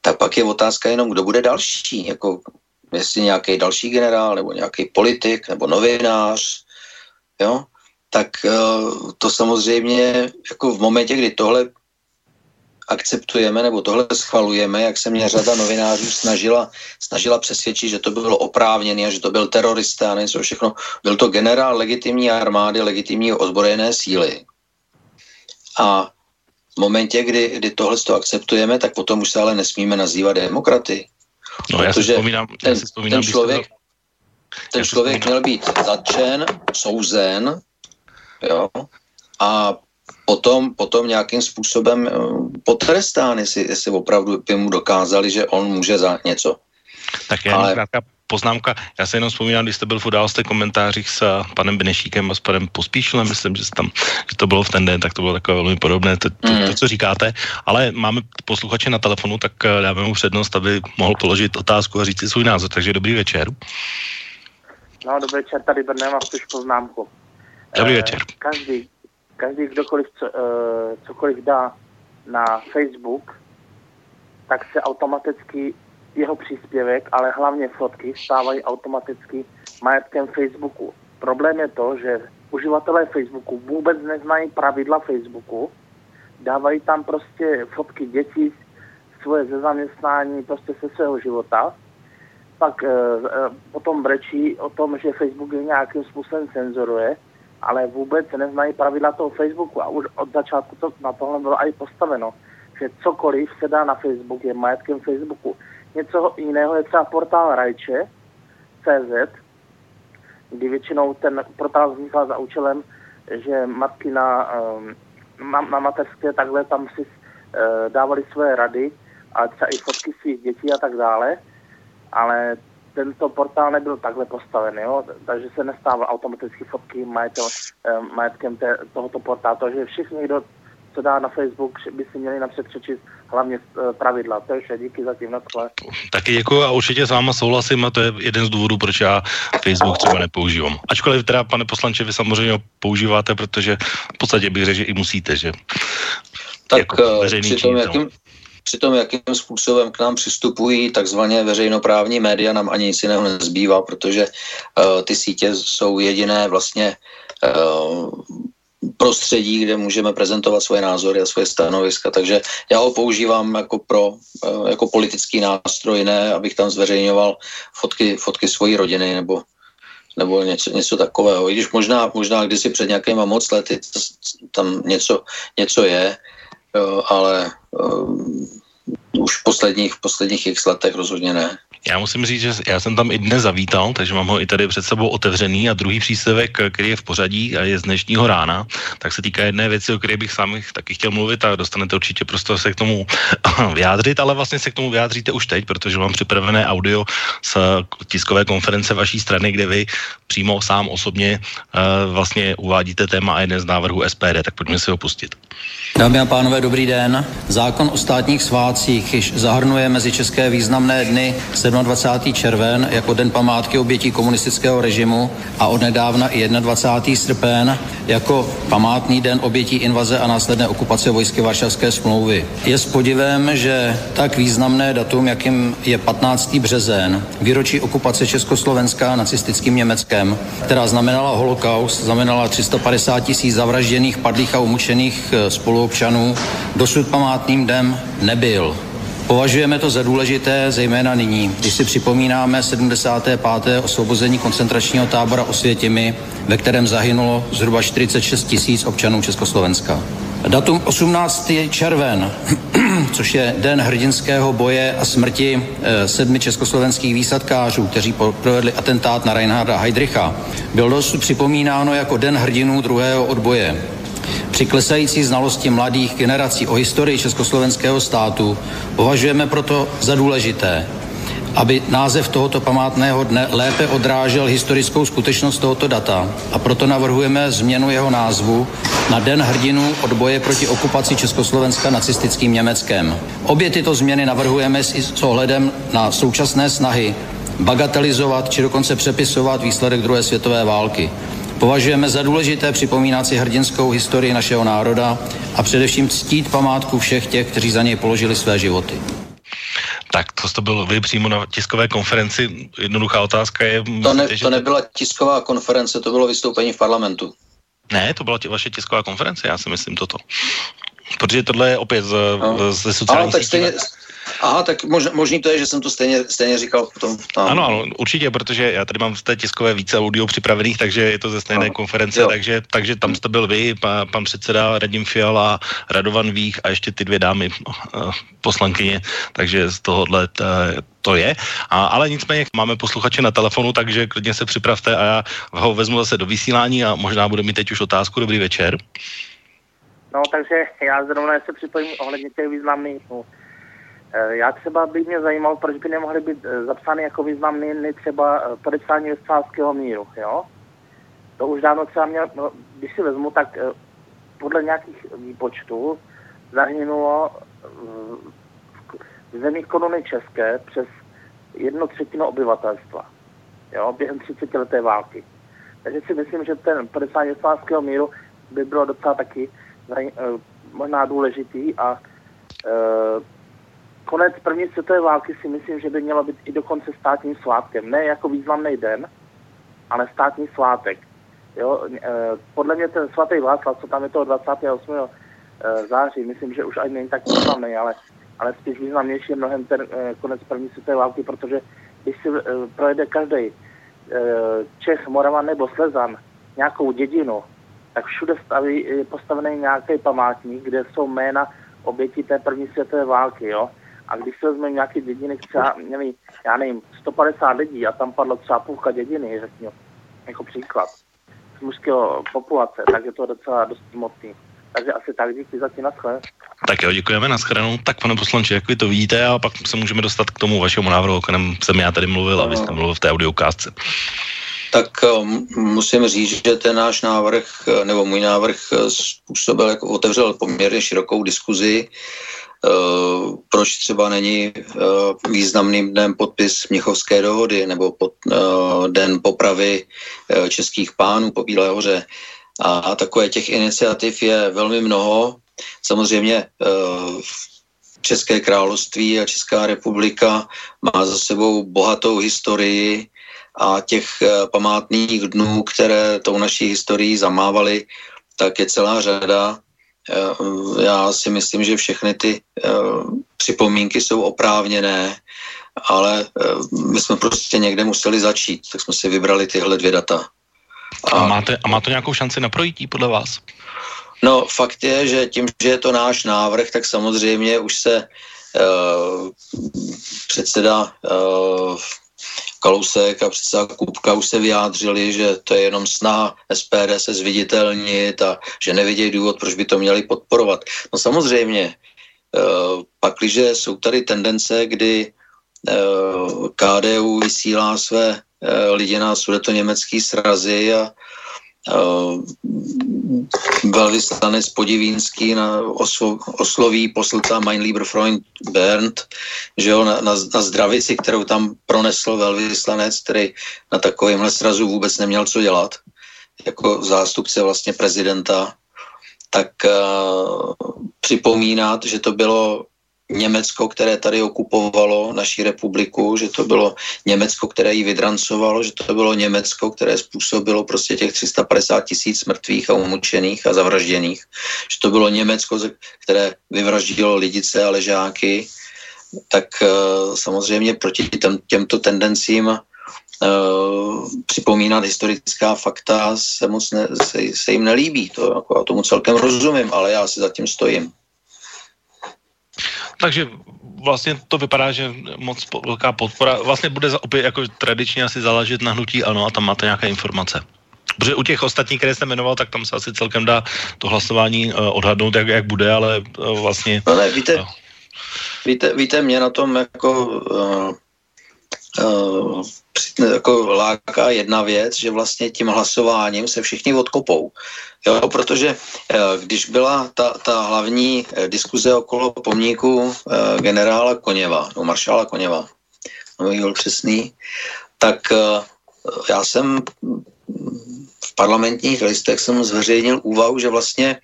tak pak je otázka jenom, kdo bude další, jako jestli nějaký další generál, nebo nějaký politik, nebo novinář, jo, tak uh, to samozřejmě jako v momentě, kdy tohle akceptujeme nebo tohle schvalujeme, jak se mě řada novinářů snažila, snažila přesvědčit, že to bylo oprávněné a že to byl terorista a něco všechno. Byl to generál legitimní armády, legitimní ozbrojené síly. A v momentě, kdy, kdy tohle to akceptujeme, tak potom už se ale nesmíme nazývat demokraty. No, já si vzpomínám, ten, já si vzpomínám, ten člověk, to... ten člověk měl být zatčen, souzen, jo, a Potom, potom nějakým způsobem potrestán, jestli, jestli opravdu by mu dokázali, že on může za něco. Tak je Ale... krátká poznámka. Já se jenom vzpomínám, když jste byl v Událostech komentářích s panem Benešíkem a s panem Pospíšilem, myslím, že, tam, že to bylo v ten den, tak to bylo takové velmi podobné, to, to, mm. to co říkáte. Ale máme posluchače na telefonu, tak dáme mu přednost, aby mohl položit otázku a říct si svůj názor. Takže dobrý večer. No, dobrý večer, tady Brnem, mám tuž poznámku. Dobrý večer. Eh, každý. Každý, kdokoliv co, cokoliv dá na Facebook, tak se automaticky jeho příspěvek, ale hlavně fotky, stávají automaticky majetkem Facebooku. Problém je to, že uživatelé Facebooku vůbec neznají pravidla Facebooku, dávají tam prostě fotky dětí, svoje ze zaměstnání, prostě se svého života, pak e, potom brečí o tom, že Facebook je nějakým způsobem cenzuruje, ale vůbec neznají pravidla toho Facebooku a už od začátku to na tohle bylo i postaveno, že cokoliv se dá na Facebook je majetkem Facebooku. Něco jiného je třeba portál rajče tečka cé zet, kdy většinou ten portál vznikl za účelem, že matky na, na, na mateřské takhle tam si dávali své rady a třeba i fotky svých dětí a tak dále, ale tento portál nebyl takhle postaven, jo? Takže se nestával automaticky fotky majetel, majetkem té, tohoto portálu. Takže všichni, kdo to dá na Facebook, by si měli napřed přečíst hlavně pravidla. To je vše, díky za tím nadchle. Taky děkuji a určitě s váma souhlasím a to je jeden z důvodů, proč já Facebook třeba nepoužívám. Ačkoliv teda, pane poslanče, vy samozřejmě používáte, protože v podstatě bych řekl, že i musíte, že? Tak jako veřejný čin, jakým... Při tom, jakým způsobem k nám přistupují takzvaně veřejnoprávní média, nám ani nic jiného nezbývá, protože uh, ty sítě jsou jediné vlastně uh, prostředí, kde můžeme prezentovat svoje názory a svoje stanoviska. Takže já ho používám jako, pro, uh, jako politický nástroj, ne, abych tam zveřejňoval fotky, fotky svojí rodiny nebo, nebo něco, něco takového. I když možná, možná kdysi před nějakýma moc lety tam něco, něco je, ale um, už v posledních, v posledních x letech rozhodně ne. Já musím říct, že já jsem tam i dnes zavítal, takže mám ho i tady před sebou otevřený a druhý příspěvek, který je v pořadí a je z dnešního rána, tak se týká jedné věci, o které bych sám taky chtěl mluvit a dostanete určitě prostor se k tomu vyjádřit, ale vlastně se k tomu vyjádříte už teď, protože mám připravené audio z tiskové konference vaší strany, kde vy přímo sám osobně uh, vlastně uvádíte téma a jeden z návrhů es pé dé, tak pojďme si ho pustit. Dámy a pánové, dobrý den. Zákon o státních svátcích již zahrnuje mezi české významné dny dvacátého sedmého června jako den památky obětí komunistického režimu a od nedávna i dvacátého prvního srpen jako památný den obětí invaze a následné okupace vojsky Varšavské smlouvy. Je s podivem, že tak významné datum, jakým je patnáctý březen, výročí okupace Československa nacistickým Německem, která znamenala holokaust, znamenala tři sta padesát tisíc zavražděných, padlých a umučených spoluobčanů, dosud památným dnem nebyl. Považujeme to za důležité, zejména nyní, když si připomínáme sedmdesáté páté osvobození koncentračního tábora Osvětimi, ve kterém zahynulo zhruba čtyřicet šest tisíc občanů Československa. Datum osmnáctý červen, což je den hrdinského boje a smrti sedmi československých výsadkářů, kteří provedli atentát na Reinharda Heydricha, byl dosud připomínáno jako den hrdinů druhého odboje. Při klesající znalosti mladých generací o historii československého státu považujeme proto za důležité, aby název tohoto památného dne lépe odrážel historickou skutečnost tohoto data a proto navrhujeme změnu jeho názvu na Den hrdinů odboje proti okupaci Československa nacistickým Německem. Obě tyto změny navrhujeme s ohledem na současné snahy bagatelizovat či dokonce přepisovat výsledek druhé světové války. Považujeme za důležité připomínat si hrdinskou historii našeho národa a především ctít památku všech těch, kteří za něj položili své životy. Tak to, to bylo vy přímo na tiskové konferenci. Jednoduchá otázka je... To, ne, to nebyla tisková konference, to bylo vystoupení v parlamentu. Ne, to byla tě, vaše tisková konference, já si myslím toto. Protože tohle je opět z, no. ze sociálních sítí. Aha, tak mož, možný to je, že jsem to stejně, stejně říkal potom. Tam. Ano, ano, určitě, protože já tady mám z té tiskové více audio připravených, takže je to ze stejné no. konference, takže, takže tam jste byl vy, pan, pan předseda Radim Fiala, Radovan Vích a ještě ty dvě dámy poslankyně, takže z tohohle to je. A, ale nicméně máme posluchače na telefonu, takže klidně se připravte a já ho vezmu zase do vysílání a možná bude mít teď už otázku. Dobrý večer. No, takže já zrovna se připojím ohledně těch významných. Já třeba by mě zajímalo, proč by nemohly být zapsány jako významný třeba podepsání Vestfálského míru, jo? To už dávno třeba mě, no, když si vezmu, tak podle nějakých výpočtů zahynulo v zemích koruny české přes jednu třetinu obyvatelstva, jo, během třicetileté války. Takže si myslím, že ten podepsání Vestfálského míru by bylo docela taky možná důležitý a e, konec první světové války si myslím, že by mělo být i dokonce státním svátkem. Ne jako významný den, ale státní svátek. Jo? Podle mě ten svatý Václav, co tam je toho dvacátého osmého září, myslím, že už ani není tak významný, ale, ale spíš významnější je mnohem ten konec první světové války, protože když si projede každý Čech, Moravan nebo Slezan nějakou dědinu, tak všude staví, je postavený nějaký památník, kde jsou jména obětí té první světové války, jo. A když se vezmeme nějaký dědiny, třeba, nevím, já nevím, sto padesát lidí a tam padlo třeba půlka dědiny, řeknu, jako příklad, z mužského populace, tak je to docela dost mocný. Takže asi tak, díky za ti, naschle. Tak jo, děkujeme, naschledanou. Tak, pane poslanče, jak vy to vidíte a pak se můžeme dostat k tomu vašemu návrhu, o kterém jsem já tady mluvil a vy jste mluvil v té audiokázce. Tak um, musím říct, že ten náš návrh, nebo můj návrh způsobil, jako otevřel poměrně širokou diskuzi. Uh, proč třeba není uh, významným dnem podpis Mnichovské dohody nebo pod, uh, den popravy uh, českých pánů po Bílé hoře. A, a takové těch iniciativ je velmi mnoho. Samozřejmě uh, České království a Česká republika má za sebou bohatou historii a těch uh, památných dnů, které tou naší historií zamávaly, tak je celá řada. Já si myslím, že všechny ty uh, připomínky jsou oprávněné, ale uh, my jsme prostě někde museli začít, tak jsme si vybrali tyhle dvě data. A, a, máte, a má to nějakou šanci na projítí podle vás? No fakt je, že tím, že je to náš návrh, tak samozřejmě už se uh, předseda uh, Kalousek a předseda Kupka už se vyjádřili, že to je jenom snaha S P D se zviditelnit a že nevidějí důvod, proč by to měli podporovat. No samozřejmě, pakliže jsou tady tendence, kdy K D U vysílá své lidi na sudetoněmecký srazy a velvyslanec Podivínský na oslo, osloví poslta Mein lieber Freund Bernd, že jo, na, na, na zdravici, kterou tam pronesl velvyslanec, který na takovémhle srazu vůbec neměl co dělat, jako zástupce vlastně prezidenta, tak uh, připomínat, že to bylo Německo, které tady okupovalo naši republiku, že to bylo Německo, které ji vydrancovalo, že to bylo Německo, které způsobilo prostě těch tři sta padesát tisíc mrtvých a umučených a zavražděných, že to bylo Německo, které vyvraždilo lidice a ležáky, tak uh, samozřejmě proti těm, těmto tendencím uh, připomínat historická fakta se, moc ne, se, se jim nelíbí. To, jako, já tomu celkem rozumím, ale já si za tím stojím. Takže vlastně to vypadá, že moc velká podpora vlastně bude opět jako tradičně asi záležet na hnutí ANO a tam máte nějaké informace. Protože u těch ostatních, které jste jmenoval, tak tam se asi celkem dá to hlasování odhadnout, jak, jak bude, ale vlastně... Ale víte, víte, víte, mě na tom jako, uh, uh, jako láká jedna věc, že vlastně tím hlasováním se všichni odkopou. Jo, protože když byla ta, ta hlavní diskuze okolo pomníku generála Koněva, no maršála Koněva, abych byl přesný, tak já jsem v Parlamentních listech jsem zveřejnil úvahu, že vlastně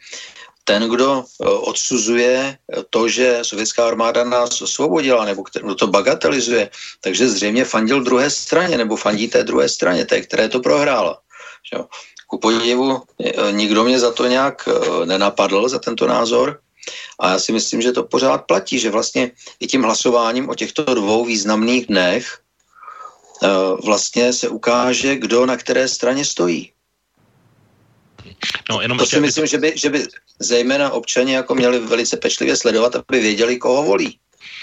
ten, kdo odsuzuje to, že sovětská armáda nás osvobodila, nebo kdo to bagatelizuje, takže zřejmě fandil druhé straně, nebo fandí té druhé straně, té, které to prohrála. Ku podivu, nikdo mě za to nějak nenapadl, za tento názor, a já si myslím, že to pořád platí, že vlastně i tím hlasováním o těchto dvou významných dnech vlastně se ukáže, kdo na které straně stojí. No, jenom to si myslím, že by, že by zejména občani jako měli velice pečlivě sledovat, aby věděli, koho volí.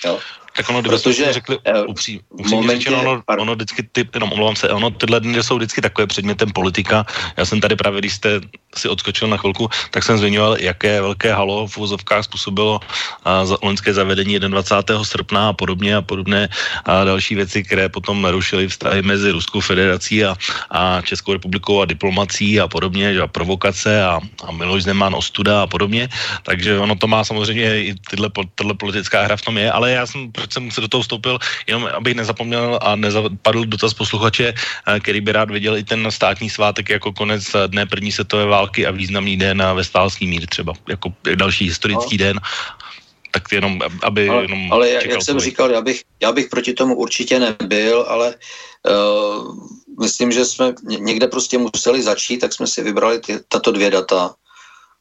Jo? Tak ono, kdyby jsme řekli upřím, upřímně momentě, řečeno, ono, ono vždycky, ty, jenom omlouvám se, ono tyhle dny jsou vždycky takové předmětem politika. Já jsem tady právě, když jste si odskočil na chvilku, tak jsem zmiňoval, jaké velké halo v uvozovkách způsobilo a, za, loňské zavedení dvacátého prvního srpna a podobně a podobné a další věci, které potom narušily vztahy mezi Ruskou federací a, a Českou republikou a diplomací a podobně, a provokace a, a Miloš Zeman ostuda a podobně. Takže ono to má samozřejmě i tyhle, tato politická hra v tom je, ale já jsem proč jsem se do toho vstoupil, jenom abych nezapomněl a nezapadl dotaz posluchače, který by rád viděl i ten státní svátek jako konec dne první světové války a významný den na Vestfálský mír třeba, jako další historický no. den. Tak jenom, aby... Ale, jenom ale jak, jak jsem říkal, já bych, já bych proti tomu určitě nebyl, ale uh, myslím, že jsme někde prostě museli začít, tak jsme si vybrali ty, tato dvě data.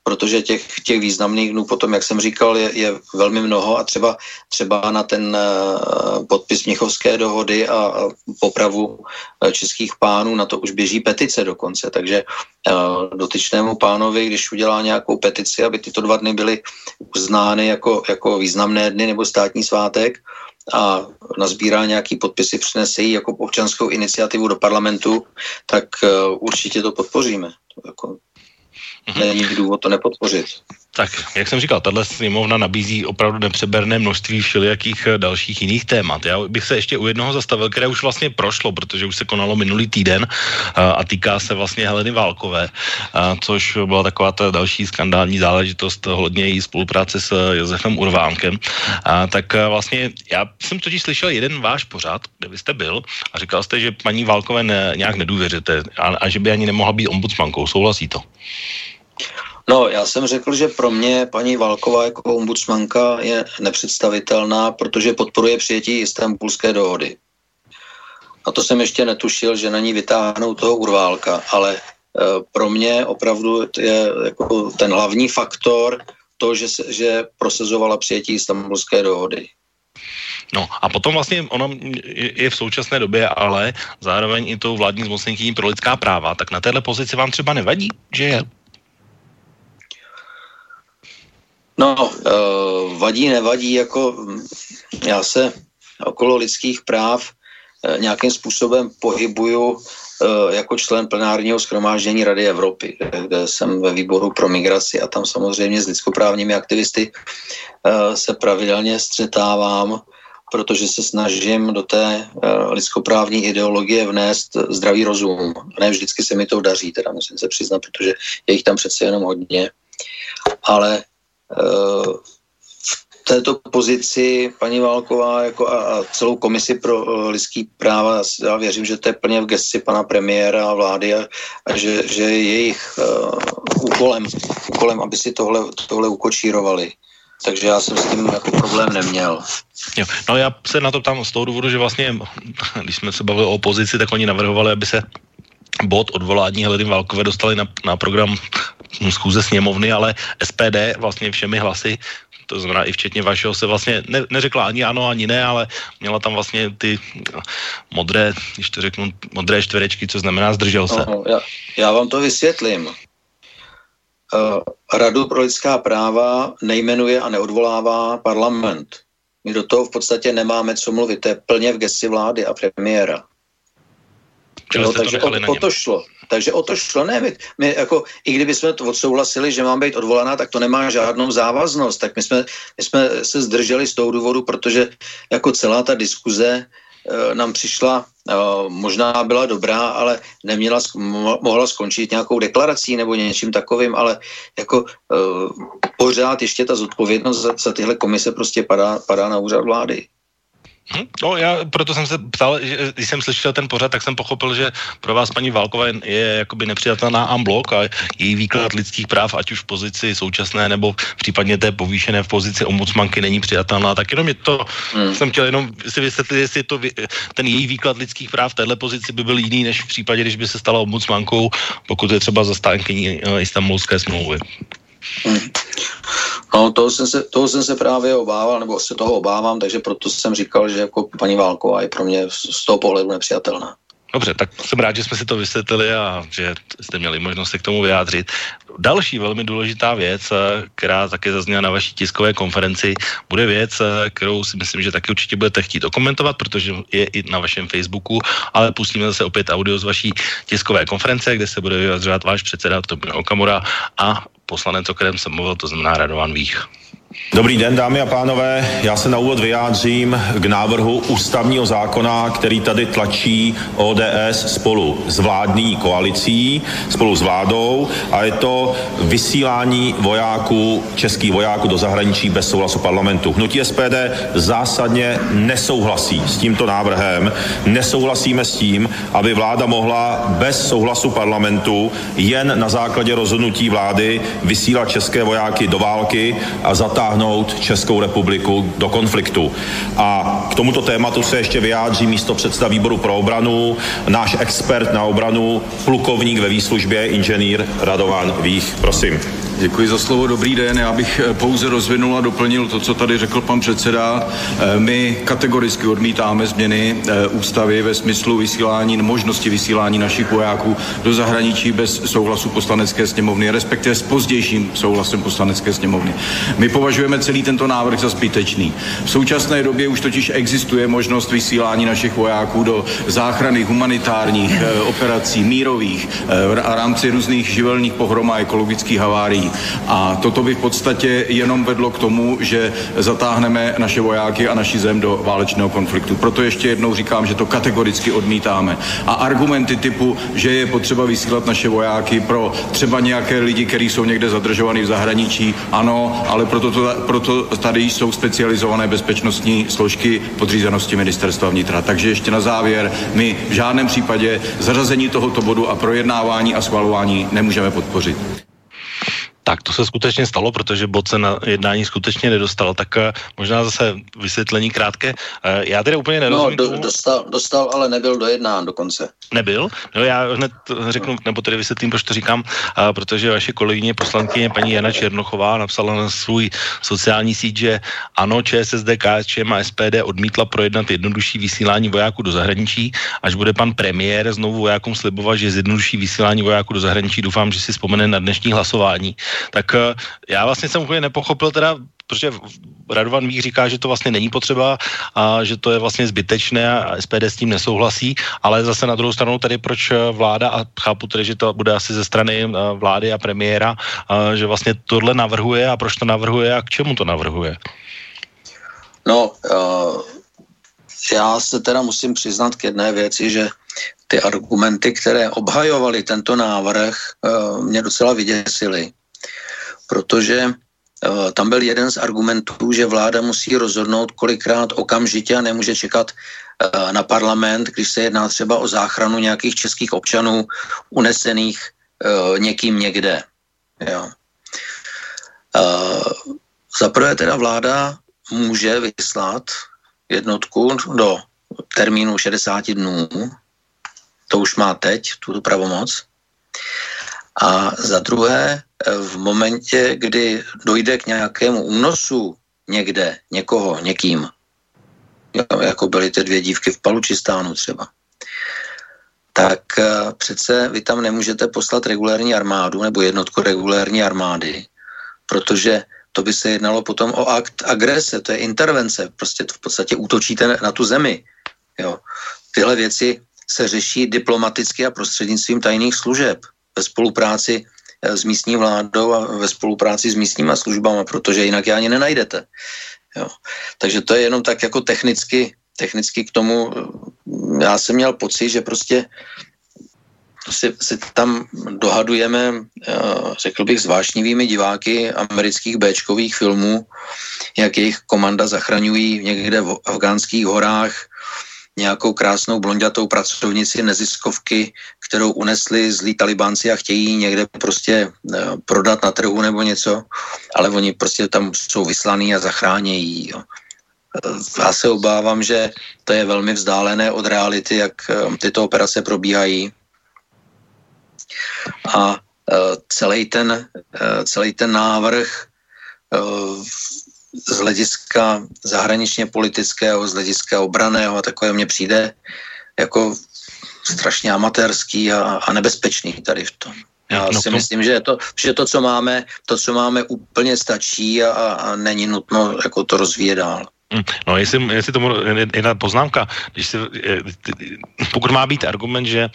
Protože těch, těch významných dnů potom, jak jsem říkal, je, je velmi mnoho a třeba, třeba na ten uh, podpis Mnichovské dohody a, a popravu uh, českých pánů, na to už běží petice dokonce, takže uh, dotyčnému pánovi, když udělá nějakou petici, aby tyto dva dny byly uznány jako, jako významné dny nebo státní svátek a nazbírá nějaký podpisy, přinese ji jako občanskou iniciativu do parlamentu, tak uh, určitě to podpoříme. To jako není důvod to nepodpořit. Tak, jak jsem říkal, tahle sněmovna nabízí opravdu nepřeberné množství všelijakých dalších jiných témat. Já bych se ještě u jednoho zastavil, které už vlastně prošlo, protože už se konalo minulý týden a týká se vlastně Heleny Válkové, což byla taková ta další skandální záležitost hodně její spolupráce s Josefem Urvánkem. A tak vlastně já jsem totiž slyšel jeden váš pořad, kde vy jste byl a říkal jste, že paní Válkové ne, nějak nedůvěříte a, a že by ani nemohla být ombudsmankou. Souhlasí to? No, já jsem řekl, že pro mě paní Válková jako ombudsmanka je nepředstavitelná, protože podporuje přijetí Istanbulské dohody. A to jsem ještě netušil, že na ní vytáhnou toho Urválka, ale e, pro mě opravdu je jako ten hlavní faktor to, že, se, že prosazovala přijetí Istanbulské dohody. No a potom vlastně ona je v současné době, ale zároveň i tou vládní zmocněnkyní pro lidská práva. Tak na téhle pozici vám třeba nevadí, že je? No, vadí, nevadí, jako já se okolo lidských práv nějakým způsobem pohybuju jako člen plenárního shromáždění Rady Evropy, kde jsem ve výboru pro migraci a tam samozřejmě s lidskoprávními aktivisty se pravidelně střetávám, protože se snažím do té lidskoprávní ideologie vnést zdravý rozum. Ne vždycky se mi to daří, teda musím se přiznat, protože je jich tam přece jenom hodně, ale v této pozici paní Válková jako a celou komisi pro lidský práva, já věřím, že to je plně v gesci pana premiéra a vlády a, a že, že je jejich uh, úkolem, úkolem, aby si tohle, tohle ukočírovali. Takže já jsem s tím jako problém neměl. Jo, no já se na to ptám z toho důvodu, že vlastně, když jsme se bavili o opozici, tak oni navrhovali, aby se bod odvolání Heleny Válkové dostali na, na program schůze sněmovny, ale S P D vlastně všemi hlasy, to znamená i včetně vašeho, se vlastně ne, neřekla ani ano, ani ne, ale měla tam vlastně ty modré, když to řeknu, modré čtverečky, co znamená zdržel se. No, já, já vám to vysvětlím. Radu pro lidská práva nejmenuje a neodvolává parlament. My do toho v podstatě nemáme co mluvit, to je plně v gesci vlády a premiéra. No, takže to o, o to šlo. Takže o to šlo. Ne, my, my jako, i kdyby jsme to odsouhlasili, že mám být odvolaná, tak to nemá žádnou závaznost. Tak my jsme, my jsme se zdrželi z toho důvodu, protože jako celá ta diskuze e, nám přišla, e, možná byla dobrá, ale neměla, mohla skončit nějakou deklarací nebo něčím takovým, ale jako e, pořád ještě ta zodpovědnost za, za tyhle komise prostě padá, padá na úřad vlády. Hm? No, já proto jsem se ptal, že, když jsem slyšel ten pořad, tak jsem pochopil, že pro vás paní Válková je, je jakoby nepřijatelná en bloc a její výklad lidských práv, ať už v pozici současné nebo případně té povýšené v pozici ombudsmanky, není přijatelná. Tak jenom je to, hmm. jsem chtěl jenom si vysvětlit, jestli to, ten její výklad lidských práv v téhle pozici by byl jiný, než v případě, když by se stala ombudsmankou, pokud je třeba zastánkyní Istanbulské smlouvy. Hmm. No, toho jsem, se, toho jsem se právě obával, nebo se toho obávám, takže proto jsem říkal, že jako paní Válková je pro mě z toho pohledu nepřijatelná. Dobře, tak jsem rád, že jsme si to vysvětlili a že jste měli možnost se k tomu vyjádřit. Další velmi důležitá věc, která také zazněla na vaší tiskové konferenci, bude věc, kterou si myslím, že taky určitě budete chtít okomentovat, protože je i na vašem Facebooku, ale pustíme zase opět audio z vaší tiskové konference, kde se bude vyjadřovat váš předseda Tomio Okamura a poslanec, o kterém jsem mluvil, to znamená Radovan Vích. Dobrý den, dámy a pánové. Já se na úvod vyjádřím k návrhu ústavního zákona, který tady tlačí O D S spolu s vládní koalicí, spolu s vládou, a je to vysílání vojáků, českých vojáků do zahraničí bez souhlasu parlamentu. Hnutí S P D zásadně nesouhlasí s tímto návrhem. Nesouhlasíme s tím, aby vláda mohla bez souhlasu parlamentu jen na základě rozhodnutí vlády vysílat české vojáky do války a zatáhnout Českou republiku do konfliktu. A k tomuto tématu se ještě vyjádří místo předseda výboru pro obranu, náš expert na obranu, plukovník ve výslužbě, inženýr Radovan Vích. Prosím. Děkuji za slovo, dobrý den. Já bych pouze rozvinul a doplnil to, co tady řekl pan předseda. My kategoricky odmítáme změny ústavy ve smyslu vysílání, možnosti vysílání našich vojáků do zahraničí bez souhlasu Poslanecké sněmovny, respektive s pozdějším souhlasem Poslanecké sněmovny. My považujeme celý tento návrh za zbytečný. V současné době už totiž existuje možnost vysílání našich vojáků do záchranných, humanitárních operací, mírových, v rámci různých živelních pohrom a ekologických havárií. A toto by v podstatě jenom vedlo k tomu, že zatáhneme naše vojáky a naši zem do válečného konfliktu. Proto ještě jednou říkám, že to kategoricky odmítáme. A argumenty typu, že je potřeba vysílat naše vojáky pro třeba nějaké lidi, kteří jsou někde zadržovaní v zahraničí, ano, ale proto, to, proto tady jsou specializované bezpečnostní složky podřízenosti ministerstva vnitra. Takže ještě na závěr, my v žádném případě zařazení tohoto bodu a projednávání a schvalování nemůžeme podpořit. Tak to se skutečně stalo, protože bod se na jednání skutečně nedostal. Tak možná zase vysvětlení krátké. Já tedy úplně nerozumím. No, do, dostal, dostal, ale nebyl dojednán dokonce. Nebyl? No já hned řeknu, nebo tedy vysvětlím, proč to říkám, protože vaše kolegyně poslankyně paní Jana Černochová napsala na svůj sociální síť, že ano, Č S S D, K S Č M a S P D odmítla projednat jednodušší vysílání vojáků do zahraničí, až bude pan premiér znovu vojákům slibovat, že zjednoduší vysílání vojáků do zahraničí. Doufám, že si vzpomene na dnešní hlasování. Tak já vlastně jsem úplně nepochopil teda, protože Radovan Vích říká, že to vlastně není potřeba a že to je vlastně zbytečné a S P D s tím nesouhlasí, ale zase na druhou stranu tady proč vláda, a chápu tedy, že to bude asi ze strany vlády a premiéra, a že vlastně tohle navrhuje a proč to navrhuje a k čemu to navrhuje? No, já se teda musím přiznat k jedné věci, že ty argumenty, které obhajovaly tento návrh, mě docela vyděsily. Protože uh, tam byl jeden z argumentů, že vláda musí rozhodnout kolikrát okamžitě a nemůže čekat uh, na parlament, když se jedná třeba o záchranu nějakých českých občanů unesených uh, někým někde. Jo. Uh, zaprvé teda vláda může vyslat jednotku do termínu šedesáti dnů, to už má teď, tuto pravomoc. A za druhé, v momentě, kdy dojde k nějakému únosu někde, někoho, někým, jako byly ty dvě dívky v Palučistánu třeba, tak přece vy tam nemůžete poslat regulérní armádu nebo jednotku regulérní armády, protože to by se jednalo potom o akt agrese, to je intervence, prostě v podstatě útočíte na tu zemi. Jo. Tyhle věci se řeší diplomaticky a prostřednictvím tajných služeb ve spolupráci s místní vládou a ve spolupráci s místníma službama, protože jinak je ani nenajdete. Jo. Takže to je jenom tak jako technicky, technicky k tomu. Já jsem měl pocit, že prostě si, si tam dohadujeme, řekl bych, s vášnivými diváky amerických béčkových filmů, jak jejich komanda zachraňují někde v afgánských horách nějakou krásnou blonďatou pracovnici neziskovky, kterou unesli zlí talibánci a chtějí někde prostě prodat na trhu nebo něco, ale oni prostě tam jsou vyslaný a zachránějí. Jo. Já se obávám, že to je velmi vzdálené od reality, jak tyto operace probíhají. A celý ten, celý ten návrh z hlediska zahraničně politického, z hlediska obraného a takové mně přijde jako strašně amatérský a, a nebezpečný tady v tom. Já no, si to... myslím, že to, že to, co máme, to, co máme, úplně stačí a, a není nutno jako to rozvíjet dál. No, jestli, jestli tomu jedna poznámka, když se, pokud má být argument, že,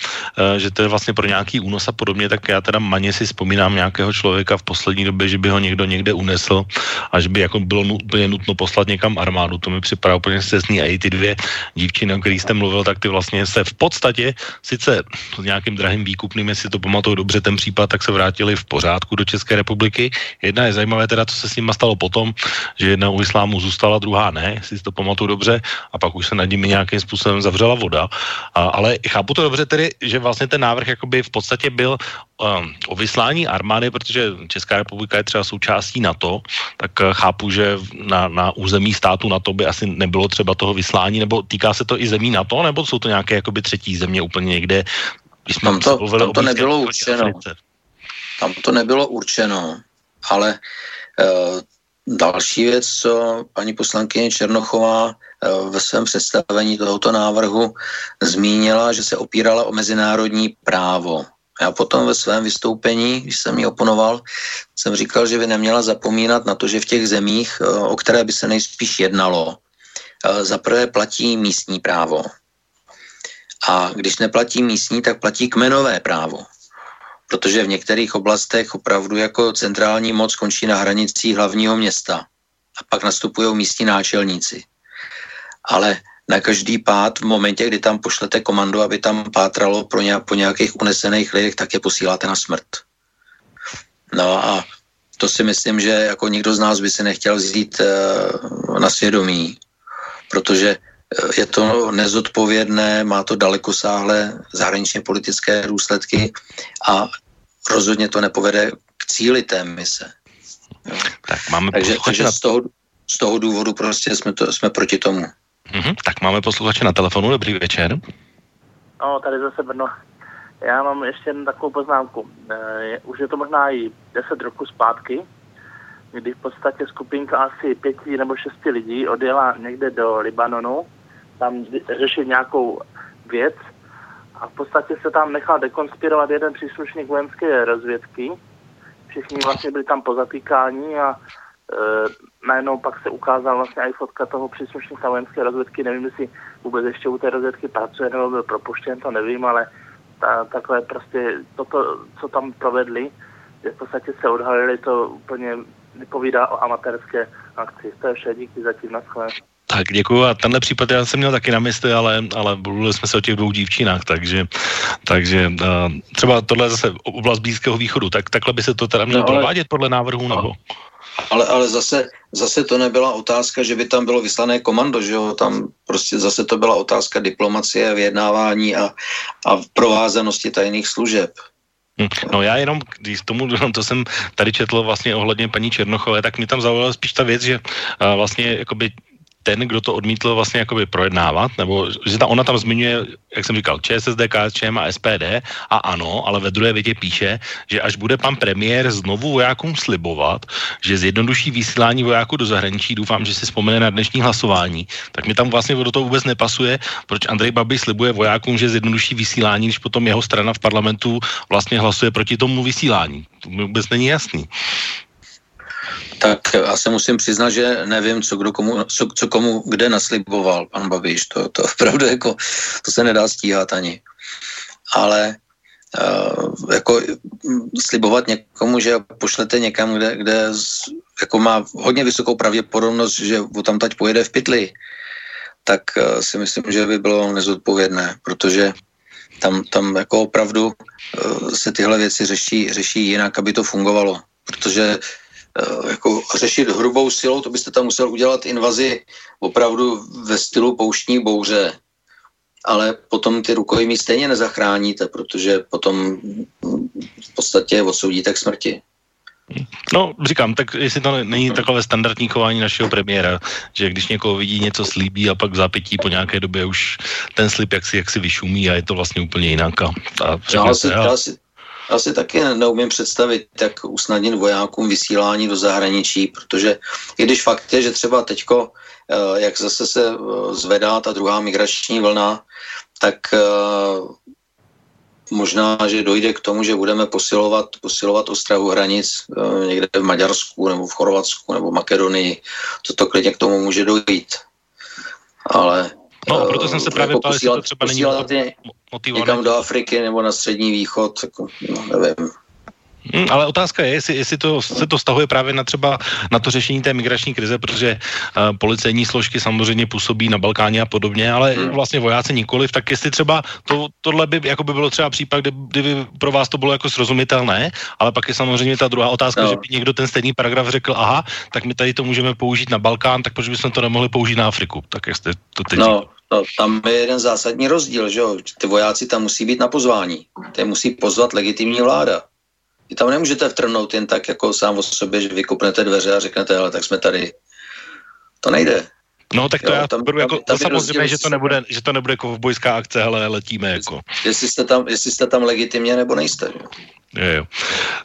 že to je vlastně pro nějaký únos a podobně, tak já teda maně si vzpomínám nějakého člověka v poslední době, že by ho někdo někde unesl a že by jako bylo úplně nutno poslat někam armádu. To mi připadá úplně scestný. A i ty dvě dívčiny, o kterých jste mluvil, tak ty vlastně se v podstatě, sice s nějakým drahým výkupným, jestli to pamatuju dobře ten případ, tak se vrátili v pořádku do České republiky. Jedna je zajímavé teda, co se s nima stalo potom, že jedna u islámu zůstala, druhá ne. Jestli si to pamatuju dobře, a pak už se nad nimi nějakým způsobem zavřela voda. A, ale chápu to dobře tedy, že vlastně ten návrh jakoby v podstatě byl um, o vyslání armády, protože Česká republika je třeba součástí NATO, tak chápu, že na, na území státu NATO by asi nebylo třeba toho vyslání, nebo týká se to i zemí NATO, nebo jsou to nějaké jakoby třetí země úplně někde? Tam to, tam to nebylo určeno. Tam to nebylo určeno, ale... Uh, Další věc, co paní poslankyně Černochová ve svém představení tohoto návrhu zmínila, že se opírala o mezinárodní právo. Já potom ve svém vystoupení, když jsem ji oponoval, jsem říkal, že by neměla zapomínat na to, že v těch zemích, o které by se nejspíš jednalo, zaprvé platí místní právo. A když neplatí místní, tak platí kmenové právo. Protože v některých oblastech opravdu jako centrální moc končí na hranici hlavního města a pak nastupují místní náčelníci. Ale na každý pád v momentě, kdy tam pošlete komando, aby tam pátralo pro ně, po nějakých unesených lidech, tak je posíláte na smrt. No a to si myslím, že jako nikdo z nás by se nechtěl vzít uh, na svědomí, protože je to nezodpovědné, má to dalekosáhlé zahraničně politické důsledky a rozhodně to nepovede k cíli té mise. Tak máme takže takže na... z, toho, z toho důvodu prostě jsme, to, jsme proti tomu. Mm-hmm, tak máme posluchače na telefonu, dobrý večer. No, tady zase Brno. Já mám ještě jednu takovou poznámku. E, už je to možná i deset roků zpátky, kdy v podstatě skupinka asi pěti nebo šesti lidí odjela někde do Libanonu, tam řešit nějakou věc a v podstatě se tam nechal dekonspirovat jeden příslušník vojenské rozvědky. Všichni vlastně byli tam pozatýkáni a e, najednou pak se ukázala vlastně i fotka toho příslušníka vojenské rozvědky. Nevím, jestli vůbec ještě u té rozvědky pracuje nebo byl propuštěn, to nevím, ale ta, takhle prostě toto, co tam provedli, že v podstatě se odhalili, to úplně vypovídá o amatérské akci. To je vše, díky zatím, naschle. Tak děkuju a tenhle případ já jsem měl taky na mysli, ale, ale mluvili jsme se o těch dvou dívčinách, takže, takže třeba tohle je zase oblast Blízkého východu, tak takhle by se to teda mělo no, provádět podle návrhu, nebo? Ale, ale zase, zase to nebyla otázka, že by tam bylo vyslané komando, že jo, tam prostě zase to byla otázka diplomacie, vyjednávání a, a provázanosti tajných služeb. No já jenom, když tomu, to jsem tady četl vlastně ohledně paní Černochové, tak mě tam zaujala spíš ta věc, že vlastně jakoby ten, kdo to odmítl vlastně jakoby projednávat, nebo že ta, ona tam zmiňuje, jak jsem říkal, ČSSD, KSČM a S P D a ano, ale ve druhé větě píše, že až bude pan premiér znovu vojákům slibovat, že zjednoduší vysílání vojáků do zahraničí, doufám, že si vzpomene na dnešní hlasování, tak mi tam vlastně do toho vůbec nepasuje, proč Andrej Babiš slibuje vojákům, že zjednoduší vysílání, když potom jeho strana v parlamentu vlastně hlasuje proti tomu vysílání. To mi vůbec není jasný. Tak já se musím přiznat, že nevím, co, kdo komu, co, co komu kde nasliboval pan Babiš. To, to opravdu jako, to se nedá stíhat ani. Ale uh, jako slibovat někomu, že pošlete někam, kde, kde jako má hodně vysokou pravděpodobnost, že tam teď pojede v pytli, tak uh, si myslím, že by bylo nezodpovědné, protože Tam, tam jako opravdu se tyhle věci řeší, řeší jinak, aby to fungovalo, protože jako řešit hrubou silou, to byste tam musel udělat invazi opravdu ve stylu pouštní bouře, ale potom ty rukojmí stejně nezachráníte, protože potom v podstatě odsoudíte k smrti. No, říkám, tak jestli to není takové standardní chování našeho premiéra, že když někoho vidí, něco slíbí a pak v zápětí po nějaké době už ten slib jaksi, jaksi vyšumí a je to vlastně úplně jinak. A já, se, já, já, si, já si taky neumím představit, jak usnadnit vojákům vysílání do zahraničí, protože i když fakt je, že třeba teďko, jak zase se zvedá ta druhá migrační vlna, tak možná, že dojde k tomu, že budeme posilovat, posilovat ostrahu hranic e, někde v Maďarsku nebo v Chorvatsku nebo v Makedonii. Toto klidně k tomu může dojít. Ale no, proto e, jsem se právě jako pál, posílat, to třeba není motivované. Někam do Afriky nebo na Střední východ, jako, no, nevím. Hmm, ale otázka je, jestli, jestli to, se to vztahuje právě na třeba na to řešení té migrační krize, protože uh, policejní složky samozřejmě působí na Balkáně a podobně, ale hmm. vlastně vojáci nikoliv, tak jestli třeba to, tohle by, jako by bylo třeba případ, kde, kdyby pro vás to bylo jako srozumitelné, ale pak je samozřejmě ta druhá otázka, no. Že by někdo ten stejný paragraf řekl, aha, tak my tady to můžeme použít na Balkán, tak proč bychom to nemohli použít na Afriku, tak jestli to teď... No. No, tam je jeden zásadní rozdíl, že jo, ty vojáci tam musí být na pozvání, ty musí pozvat legitimní vláda. Vy tam nemůžete vtrhnout jen tak jako sám o sobě, že vykopnete dveře a řeknete, ale tak jsme tady. To nejde. No tak to jo, já tam, beru jako tam, tam samozřejmě, že to nebude, že to nebude kovbojská jako akce, hele, letíme jako. Jestli jste tam, jestli jste tam legitimně nebo nejste. Jo, jo.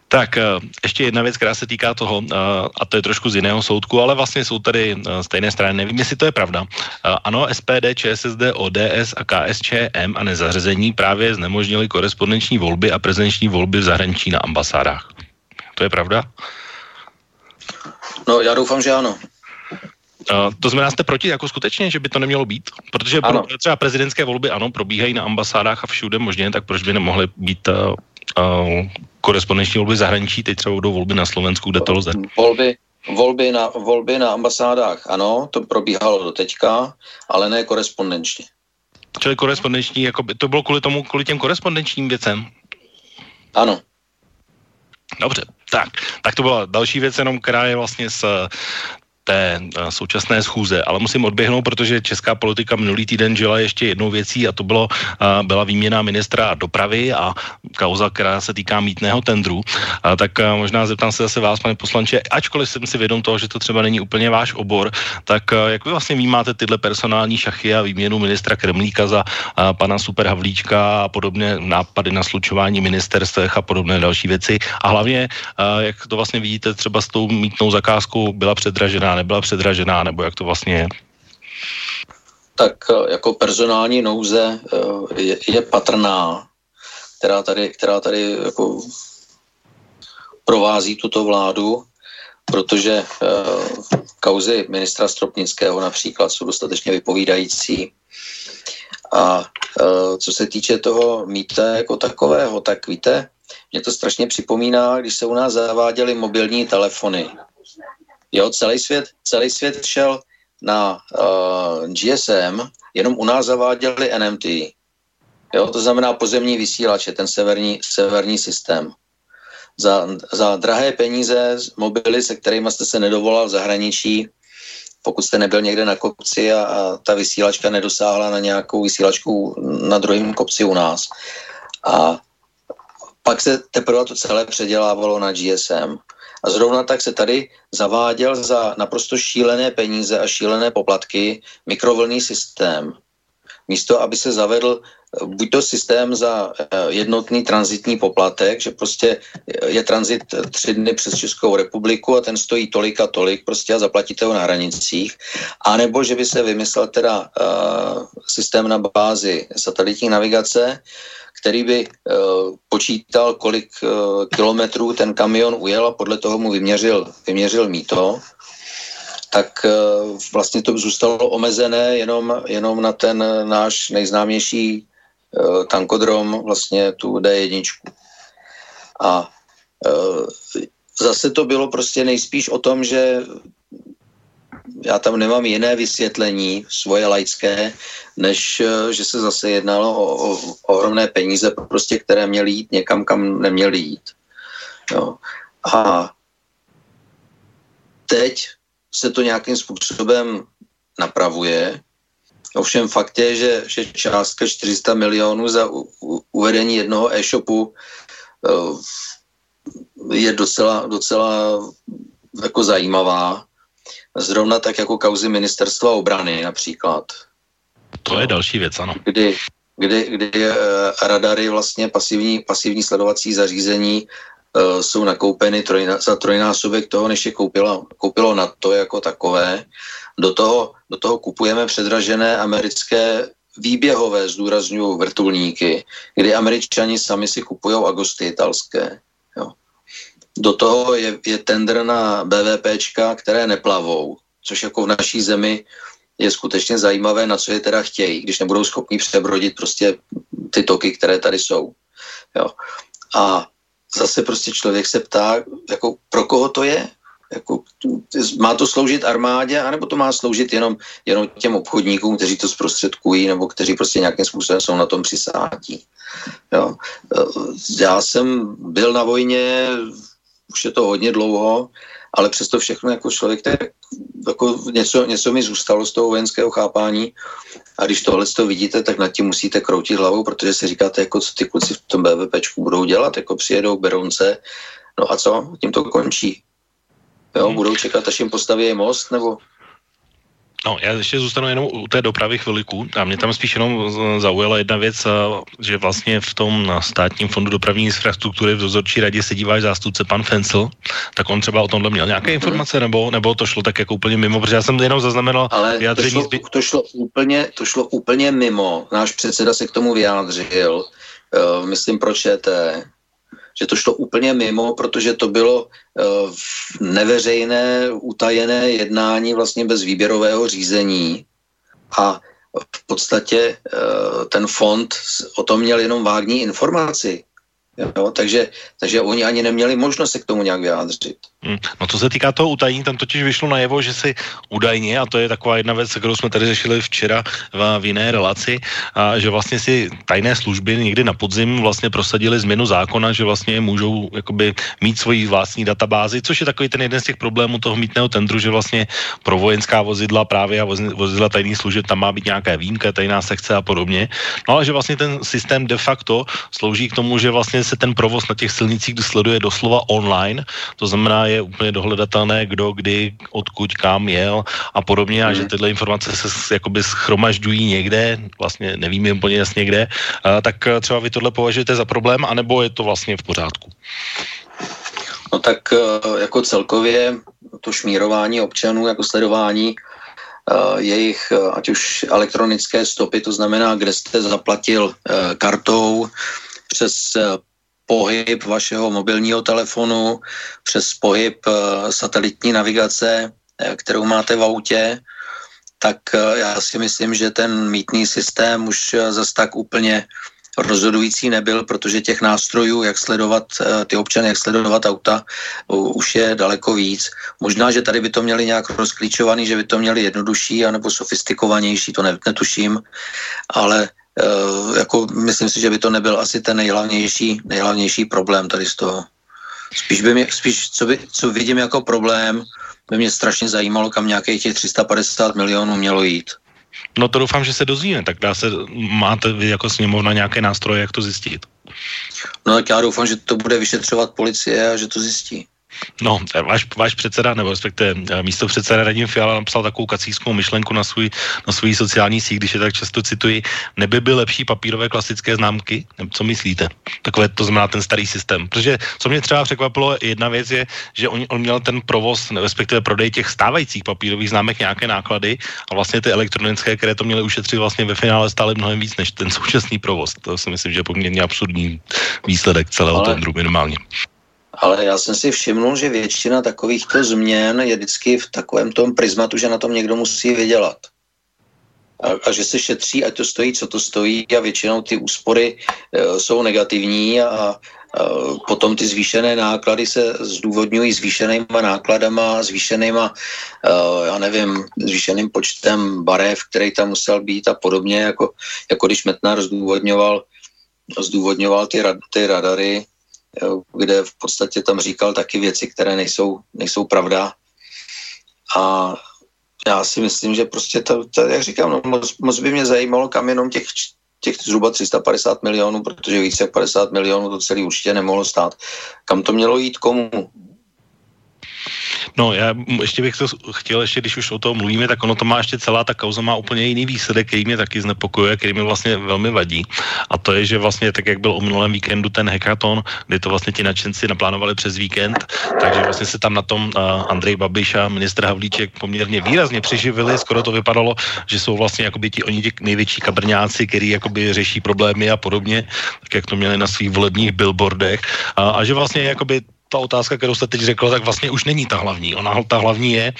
Tak ještě jedna věc, která se týká toho, a to je trošku z jiného soudku, ale vlastně jsou tady stejné strany, nevím, jestli to je pravda. Ano, S P D, ČSSD, O D S a K S Č M a nezařazení právě znemožnili korespondenční volby a prezenční volby v zahraničí na ambasádách. To je pravda? No, já doufám, že ano. Uh, to znamená, jste proti jako skutečně, že by to nemělo být? Protože ano. Pro, třeba prezidentské volby, ano, probíhají na ambasádách a všude možně, tak proč by nemohly být uh, uh, korespondenční volby zahraničí, teď třeba budou volby na Slovensku, kde to lze? Volby, volby, na, volby na ambasádách, ano, to probíhalo do teďka, ale ne korespondenčně. Čili korespondenční, jako by, to bylo kvůli tomu, kvůli těm korespondenčním věcem? Ano. Dobře, tak. Tak to byla další věc, jenom která je vlastně s... té současné schůze, ale musím odběhnout, protože česká politika minulý týden žila ještě jednou věcí a to bylo, byla výměna ministra dopravy a kauza, která se týká mýtného tendru. A tak možná zeptám se zase vás, pane poslanče, ačkoliv jsem si vědom toho, že to třeba není úplně váš obor, tak jak vy vlastně vnímáte tyhle personální šachy a výměnu ministra Kremlíka za pana Super Havlíčka a podobné nápady na slučování ministerstev a podobné další věci a hlavně, jak to vlastně vidíte třeba s tou mýtnou zakázkou, byla předražená, nebyla předražená, nebo jak to vlastně je? Tak jako personální nouze je, je patrná, která tady, která tady jako provází tuto vládu, protože uh, kauzy ministra Stropnického například jsou dostatečně vypovídající. A uh, co se týče toho mýta jako takového, tak víte, mě to strašně připomíná, když se u nás zaváděly mobilní telefony. Jo, celý svět, celý svět šel na uh, G S M, jenom u nás zaváděli N M T. Jo, to znamená pozemní vysílače, ten severní, severní systém. Za, za drahé peníze, mobily, se kterými jste se nedovolal v zahraničí, pokud jste nebyl někde na kopci a, a ta vysílačka nedosáhla na nějakou vysílačku na druhém kopci u nás. A pak se teprve to celé předělávalo na G S M. A zrovna tak se tady zaváděl za naprosto šílené peníze a šílené poplatky mikrovlnný systém. Místo, aby se zavedl buď to systém za jednotný tranzitní poplatek, že prostě je tranzit tři dny přes Českou republiku a ten stojí tolik a tolik, prostě a zaplatíte ho na hranicích, anebo že by se vymyslel teda uh, systém na bázi satelitní navigace, který by uh, počítal, kolik uh, kilometrů ten kamion ujel a podle toho mu vyměřil, vyměřil mýto, tak uh, vlastně to zůstalo omezené jenom, jenom na ten náš nejznámější uh, tankodrom, vlastně tu D jedna. A uh, zase to bylo prostě nejspíš o tom, že já tam nemám jiné vysvětlení svoje laické, než že se zase jednalo o, o ohromné peníze, prostě, které měly jít někam, kam neměly jít. Jo. A teď se to nějakým způsobem napravuje. Ovšem fakt je, že, že částka čtyři sta milionů za u, u, uvedení jednoho e-shopu je docela, docela jako zajímavá. Zrovna tak jako kauzy ministerstva obrany například. To je další věc, ano. Kdy, kdy, kdy radary, vlastně pasivní, pasivní sledovací zařízení jsou nakoupeny trojna, za trojnásobek toho, než je koupilo, koupilo NATO jako takové. Do toho, do toho kupujeme předražené americké výběhové, zdůrazňuju, vrtulníky, kdy Američani sami si kupujou Agosty italské. Jo. Do toho je, je tender na BVPčka, které neplavou, což jako v naší zemi je skutečně zajímavé, na co je teda chtějí, když nebudou schopni přebrodit prostě ty toky, které tady jsou. Jo. A zase prostě člověk se ptá, jako pro koho to je? Jako, má to sloužit armádě, anebo to má sloužit jenom, jenom těm obchodníkům, kteří to zprostředkují, nebo kteří prostě nějakým způsobem jsou na tom přisátí. Jo. Já jsem byl na vojně, už je to hodně dlouho, ale přesto všechno jako člověk, tak, jako něco, něco mi zůstalo z toho vojenského chápání, a když tohle to vidíte, tak nad tím musíte kroutit hlavou, protože si říkáte, jako, co ty kluci v tom BVPčku budou dělat, jako přijedou Berounce, no a co, tím to končí. Jo, hmm. Budou čekat, až jim postaví most, nebo... No, já ještě zůstanu jenom u té dopravy chviliku a mě tam spíš jenom zaujala jedna věc, že vlastně v tom státním fondu dopravní infrastruktury v dozorčí radě sedí váš zástupce pan Fencel, tak on třeba o tomhle měl nějaké informace, nebo, nebo to šlo tak jako úplně mimo, protože já jsem to jenom zaznamenal ale vyjádření... To šlo, to, šlo úplně, to šlo úplně mimo, náš předseda se k tomu vyjádřil, uh, myslím pro ČT... že to šlo úplně mimo, protože to bylo uh, neveřejné, utajené jednání vlastně bez výběrového řízení a v podstatě uh, ten fond o tom měl jenom vágní informaci. Jo, takže, takže oni ani neměli možnost se k tomu nějak vyjádřit. Hmm. No co se týká toho utajení, tam totiž vyšlo najevo, že si údajně, a to je taková jedna věc, kterou jsme tady řešili včera v, v jiné relaci, a že vlastně si tajné služby někdy na podzim vlastně prosadili změnu zákona, že vlastně můžou jakoby mít svoji vlastní databázi, což je takový ten jeden z těch problémů toho mýtného tendru, že vlastně pro vojenská vozidla právě a vozidla tajných služeb tam má být nějaká výjimka, tajná sekce a podobně. No ale že vlastně ten systém de facto slouží k tomu, že vlastně se ten provoz na těch silnicích sleduje doslova online, to znamená je úplně dohledatelné, kdo, kdy, odkud, kam jel a podobně, a že tyhle informace se jakoby schromažďují někde, vlastně nevím úplně jasně kde, a tak třeba vy tohle považujete za problém, anebo je to vlastně v pořádku? No tak jako celkově to šmírování občanů, jako sledování jejich, ať už elektronické stopy, to znamená, kde jste zaplatil kartou, přes pohyb vašeho mobilního telefonu, přes pohyb satelitní navigace, kterou máte v autě, tak já si myslím, že ten mýtný systém už zas tak úplně rozhodující nebyl, protože těch nástrojů, jak sledovat ty občany, jak sledovat auta, už je daleko víc. Možná, že tady by to měli nějak rozklíčovaný, že by to měli jednodušší anebo sofistikovanější, to netuším, ale Uh, jako myslím si, že by to nebyl asi ten nejhlavnější, nejhlavnější problém tady z toho. Spíš by mě, spíš co, by, co vidím jako problém, by mě strašně zajímalo, kam nějakých těch tři sta padesát milionů mělo jít. No to doufám, že se dozvíme, tak dá se, máte vy jako sněmovna nějaké nástroje, jak to zjistit? No tak já doufám, že to bude vyšetřovat policie a že to zjistí. No, váš, váš předseda, nebo respektive místo předseda Radim Fiala napsal takovou kacířskou myšlenku na svůj, na svůj sociální síť, když je tak často cituji, neby by lepší papírové klasické známky, co myslíte? Takové to znamená ten starý systém. Protože co mě třeba překvapilo, jedna věc je, že on, on měl ten provoz, respektive prodej těch stávajících papírových známek nějaké náklady a vlastně ty elektronické, které to měly ušetřit, vlastně ve finále stály mnohem víc než ten současný provoz. To si myslím, že je poměrně absurdní výsledek celého Ale... tendru minimálně. Ale já jsem si všimnul, že většina takovýchto změn je vždycky v takovém tom prismatu, že na tom někdo musí vydělat. A, a že se šetří, ať to stojí, co to stojí, a většinou ty úspory e, jsou negativní a, Potom ty zvýšené náklady se zdůvodňují zvýšenýma nákladama, zvýšenýma, já nevím, zvýšeným počtem barev, který tam musel být a podobně, jako, jako když Metnar zdůvodňoval, zdůvodňoval ty, rad, ty radary, kde v podstatě tam říkal taky věci, které nejsou, nejsou pravda. A já si myslím, že prostě, to, to, jak říkám, no, moc, moc by mě zajímalo, kam jenom těch těch zhruba tři sta padesát milionů, protože víc jak padesát milionů to celý určitě nemohlo stát. Kam to mělo jít, komu? No, já ještě bych to chtěl, ještě když už o tom mluvíme, tak ono to má ještě celá ta kauza má úplně jiný výsledek, který mě taky znepokojuje, který mi vlastně velmi vadí. A to je, že vlastně tak, jak byl o minulém víkendu ten hackathon, kde to vlastně ti nadšenci naplánovali přes víkend, takže vlastně se tam na tom Andrej Babiš a ministr Havlíček poměrně výrazně přeživili, skoro to vypadalo, že jsou vlastně jakoby ti oni ti největší kabrňáci, který jakoby řeší problémy a podobně, tak jak to měli na svých volebních billboardech. A, a že vlastně jakoby ta otázka, kterou jste teď řekl, tak vlastně už není ta hlavní. Ona, ta hlavní je,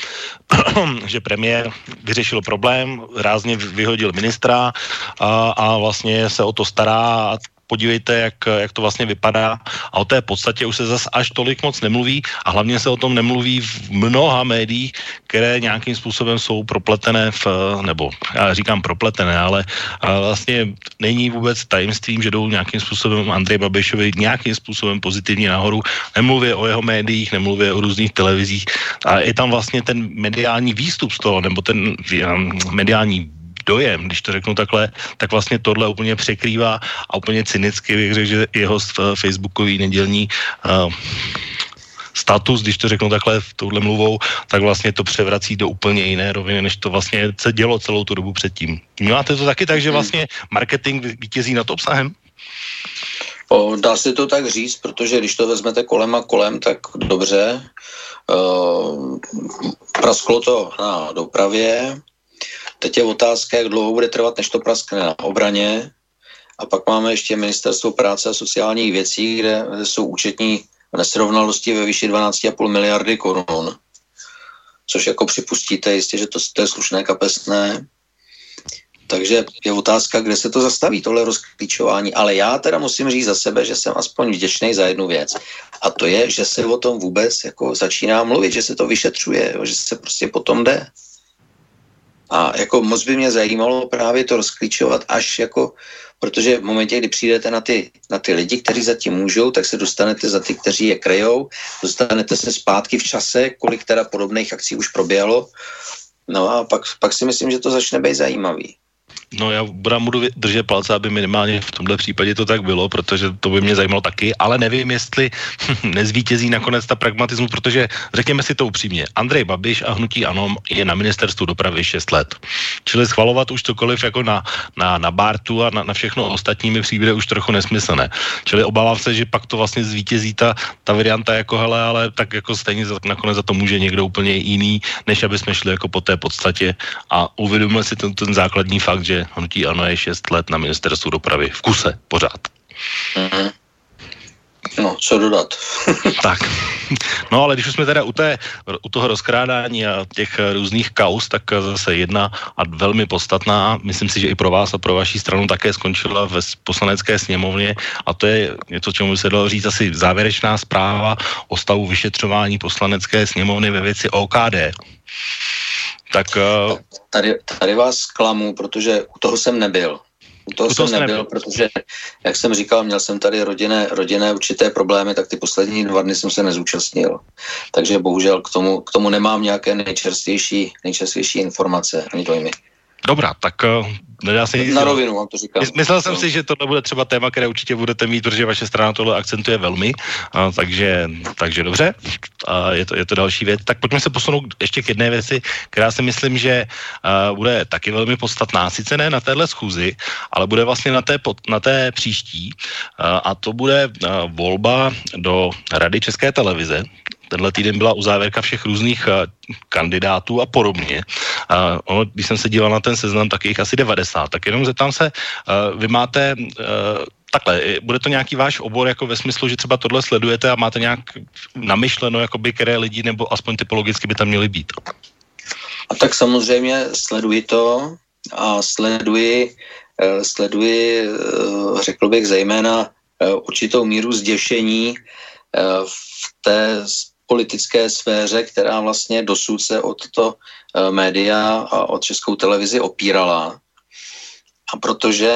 že premiér vyřešil problém, rázně vyhodil ministra a, a vlastně se o to stará. Podívejte, jak, jak to vlastně vypadá. A o té podstatě už se zas až tolik moc nemluví a hlavně se o tom nemluví v mnoha médiích, které nějakým způsobem jsou propletené, v, nebo já říkám propletené, ale, ale vlastně není vůbec tajemstvím, že jdou nějakým způsobem Andrej Babišovi nějakým způsobem pozitivně nahoru. Nemluví o jeho médiích, nemluví o různých televizích a je tam vlastně ten mediální výstup z toho, nebo ten mediální dojem, když to řeknu takhle, tak vlastně tohle úplně překrývá a úplně cynicky bych řekl, že jeho facebookový nedělní uh, status, když to řeknu takhle touhle mluvou, tak vlastně to převrací do úplně jiné roviny, než to vlastně se dělo celou tu dobu předtím. Máte to taky tak, že vlastně marketing vítězí nad obsahem? O, dá se to tak říct, protože když to vezmete kolem a kolem, tak dobře. Uh, prasklo to na dopravě. Teď je otázka, jak dlouho bude trvat, než to praskne na obraně. A pak máme ještě Ministerstvo práce a sociálních věcí, kde jsou účetní nesrovnalosti ve výši dvanáct celá pět miliardy korun. Což jako připustíte jistě, že to, to je slušné kapesné. Takže je otázka, kde se to zastaví, tohle rozklíčování. Ale já teda musím říct za sebe, že jsem aspoň vděčný za jednu věc. A to je, že se o tom vůbec jako začíná mluvit, že se to vyšetřuje, že se prostě potom jde. A jako moc by mě zajímalo právě to rozklíčovat, až jako, protože v momentě, kdy přijdete na ty, na ty lidi, kteří za tím můžou, tak se dostanete za ty, kteří je kryjou, dostanete se zpátky v čase, kolik teda podobných akcí už proběhlo. No a pak, pak si myslím, že to začne být zajímavý. No já budu držet palce, aby minimálně v tomhle případě to tak bylo, protože to by mě zajímalo taky, ale nevím, jestli nezvítězí nakonec ta pragmatismus, protože řekněme si to upřímně, Andrej Babiš a hnutí ANO je na ministerstvu dopravy šest let. Čili schvalovat už cokoliv jako na, na, na Bartu a na, na všechno ostatní mi přijde už trochu nesmyslné. Čili obávám se, že pak to vlastně zvítězí ta, ta varianta jako hele, ale tak jako stejně za, nakonec za to může někdo úplně jiný, než aby jsme šli jako po té podstatě a uvědomili si ten, ten základní fakt, že hnutí ANO je šest let na ministerstvu dopravy. V kuse, pořád. Mm-hmm. No, co dodat? Tak. No, ale když už jsme teda u, té, u toho rozkrádání a těch různých kauz, tak zase jedna a velmi podstatná, myslím si, že i pro vás a pro vaši stranu také skončila ve poslanecké sněmovně a to je něco, čemu by se dalo říct asi závěrečná zpráva o stavu vyšetřování poslanecké sněmovny ve věci O K D. Tak tady, tady vás klamu, protože u toho jsem nebyl. U toho, u toho jsem nebyl, nebyl, protože, jak jsem říkal, měl jsem tady rodinné, rodinné určité problémy, tak ty poslední dva dny jsem se nezúčastnil. Takže bohužel k tomu, k tomu nemám nějaké nejčerstvější, nejčerstvější informace, ani dojmy. Dobrá, tak nedá se nic. Na rovinu vám to říkám. Myslel jsem si, že tohle bude třeba téma, které určitě budete mít, protože vaše strana tohle akcentuje velmi, a takže, takže dobře, a je to, je to další věc. Tak pojďme se posunout ještě k jedné věci, která si myslím, že a, bude taky velmi podstatná, sice ne na téhle schůzi, ale bude vlastně na té, pod, na té příští a, a to bude a, volba do Rady České televize. Tenhle týden byla uzávěrka všech různých a, kandidátů a podobně. A, ono, když jsem se díval na ten seznam, tak jich asi devadesát. Tak jenom zeptám se, a, vy máte... A, Takhle, bude to nějaký váš obor jako ve smyslu, že třeba tohle sledujete a máte nějak namyšleno, jakoby, které lidi nebo aspoň typologicky by tam měly být? A tak samozřejmě sleduji to a sleduji, sleduji, řekl bych zejména určitou míru zděšení v té politické sféře, která vlastně dosud se od to média a od Českou televizi opírala. A protože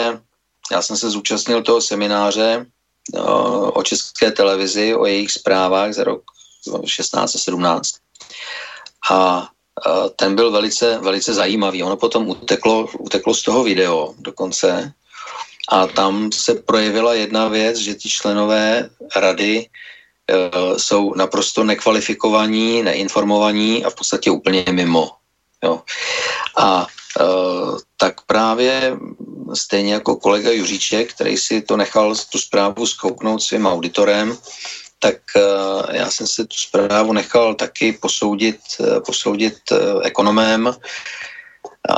já jsem se zúčastnil toho semináře o České televizi, o jejich zprávách za rok šestnáct a sedmnáct. A ten byl velice, velice zajímavý. Ono potom uteklo, uteklo z toho video dokonce. A tam se projevila jedna věc, že ti členové rady e, jsou naprosto nekvalifikovaní, neinformovaní a v podstatě úplně mimo. Jo. A e, tak právě stejně jako kolega Juříček, který si to nechal tu zprávu zkouknout svým auditorem, tak e, já jsem si tu zprávu nechal taky posoudit, e, posoudit e, ekonomem,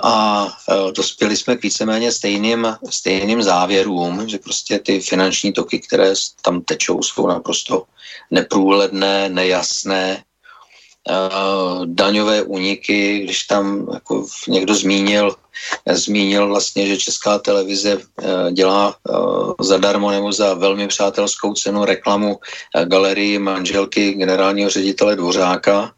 a dospěli jsme k víceméně stejným, stejným závěrům, že prostě ty finanční toky, které tam tečou, jsou naprosto neprůhledné, nejasné, daňové úniky, když tam jako někdo zmínil, zmínil vlastně, že Česká televize dělá zadarmo nebo za velmi přátelskou cenu reklamu galerii manželky generálního ředitele Dvořáka,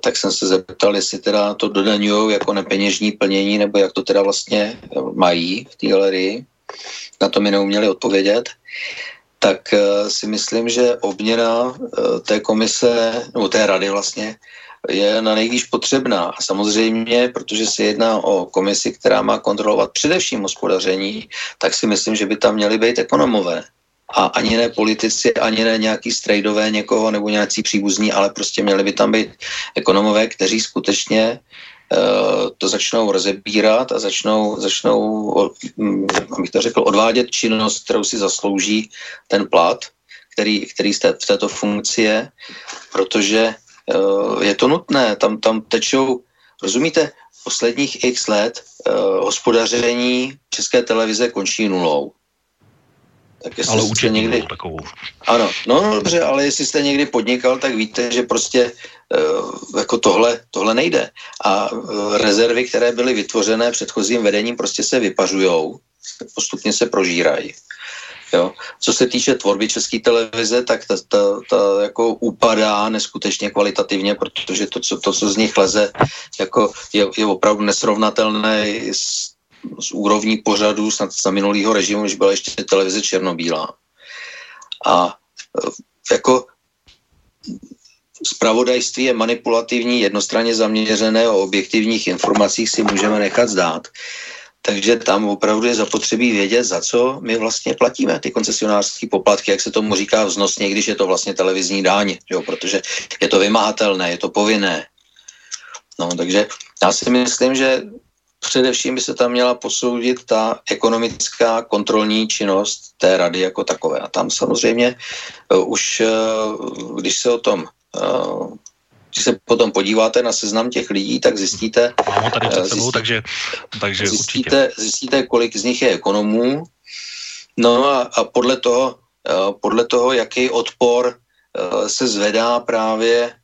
tak jsem se zeptal, jestli teda to dodaňujou jako nepeněžní plnění, nebo jak to teda vlastně mají v té galerii. Na to mi neuměli odpovědět. Tak si myslím, že obměna té komise, nebo té rady vlastně, je na nejvíc potřebná. A samozřejmě, protože se jedná o komisi, která má kontrolovat především hospodaření, tak si myslím, že by tam měly být ekonomové. A ani ne politici, ani ne nějaký strejdové někoho nebo nějací příbuzní, ale prostě měli by tam být ekonomové, kteří skutečně uh, to začnou rozebírat a začnou, začnou um, abych to řekl, odvádět činnost, kterou si zaslouží ten plat, který, který v této funkci je, protože uh, je to nutné, tam, tam tečou, rozumíte, posledních x let uh, hospodaření České televize končí nulou. Tak jestli ale jste někdy... takovou. Ano, no, no dobře, ale jestli jste někdy podnikal, tak víte, že prostě uh, jako tohle, tohle nejde. A uh, rezervy, které byly vytvořené předchozím vedením, prostě se vypařujou, postupně se prožírají. Jo. Co se týče tvorby České televize, tak ta, ta, ta jako upadá neskutečně kvalitativně, protože to, co, to, co z nich leze, jako je, je opravdu nesrovnatelné s z úrovní pořadu snad za minulýho režimu, když byla ještě televize černobílá. A jako zpravodajství je manipulativní, jednostranně zaměřené, o objektivních informacích si můžeme nechat zdát. Takže tam opravdu je zapotřebí vědět, za co my vlastně platíme ty koncesionářské poplatky, jak se tomu říká vznosně, když je to vlastně televizní daň, jo? Protože je to vymahatelné, je to povinné. No, takže já si myslím, že především by se tam měla posoudit ta ekonomická kontrolní činnost té rady jako takové. A tam samozřejmě uh, už, uh, když se o tom, uh, když se potom podíváte na seznam těch lidí, tak zjistíte, no, tady před sebou, zjistí, takže, takže zjistíte, zjistíte, kolik z nich je ekonomů. No a, a podle toho, uh, podle toho, jaký odpor uh, se zvedá právě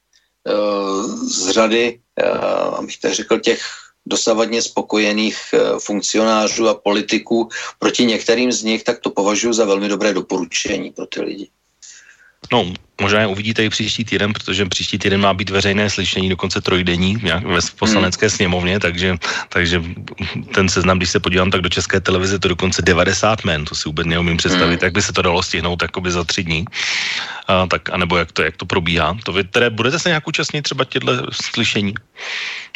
uh, z řady, uh, abych tak řekl, těch dosavadně spokojených funkcionářů a politiků proti některým z nich, tak to považuji za velmi dobré doporučení pro ty lidi. No, možná uvidíte i příští týden, protože příští týden má být veřejné slyšení, dokonce trojdenní ve poslanecké sněmovně, takže, takže ten seznam, když se podívám, tak do České televize to dokonce devadesát jmen, to si vůbec neumím představit, jak by se to dalo stihnout jakoby za tři dní, a, tak, anebo jak to, jak to probíhá. To vy teda budete se nějak účastnit třeba těchto slyšení?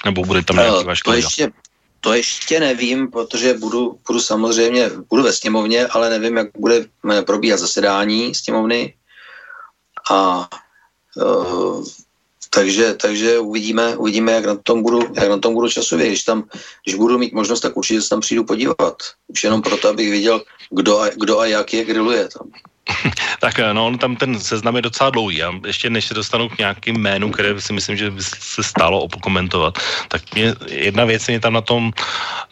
Nebo bude tam nějaký váš kolega? To ještě nevím, protože budu, budu samozřejmě, budu ve sněmovně, ale nevím, jak bude probíhat zasedání sněmovny. A uh, takže, takže uvidíme, uvidíme, jak na tom budu, jak na tom budu časově. Když tam, když budu mít možnost, tak určitě se tam přijdu podívat. Už jenom proto, abych viděl, kdo a, kdo a jak je grilluje tam. Tak no, tam ten seznam je docela dlouhý. Já ještě než se dostanu k nějakým jménu, které si myslím, že by se stálo opokomentovat, tak mě, jedna věc mě tam na tom,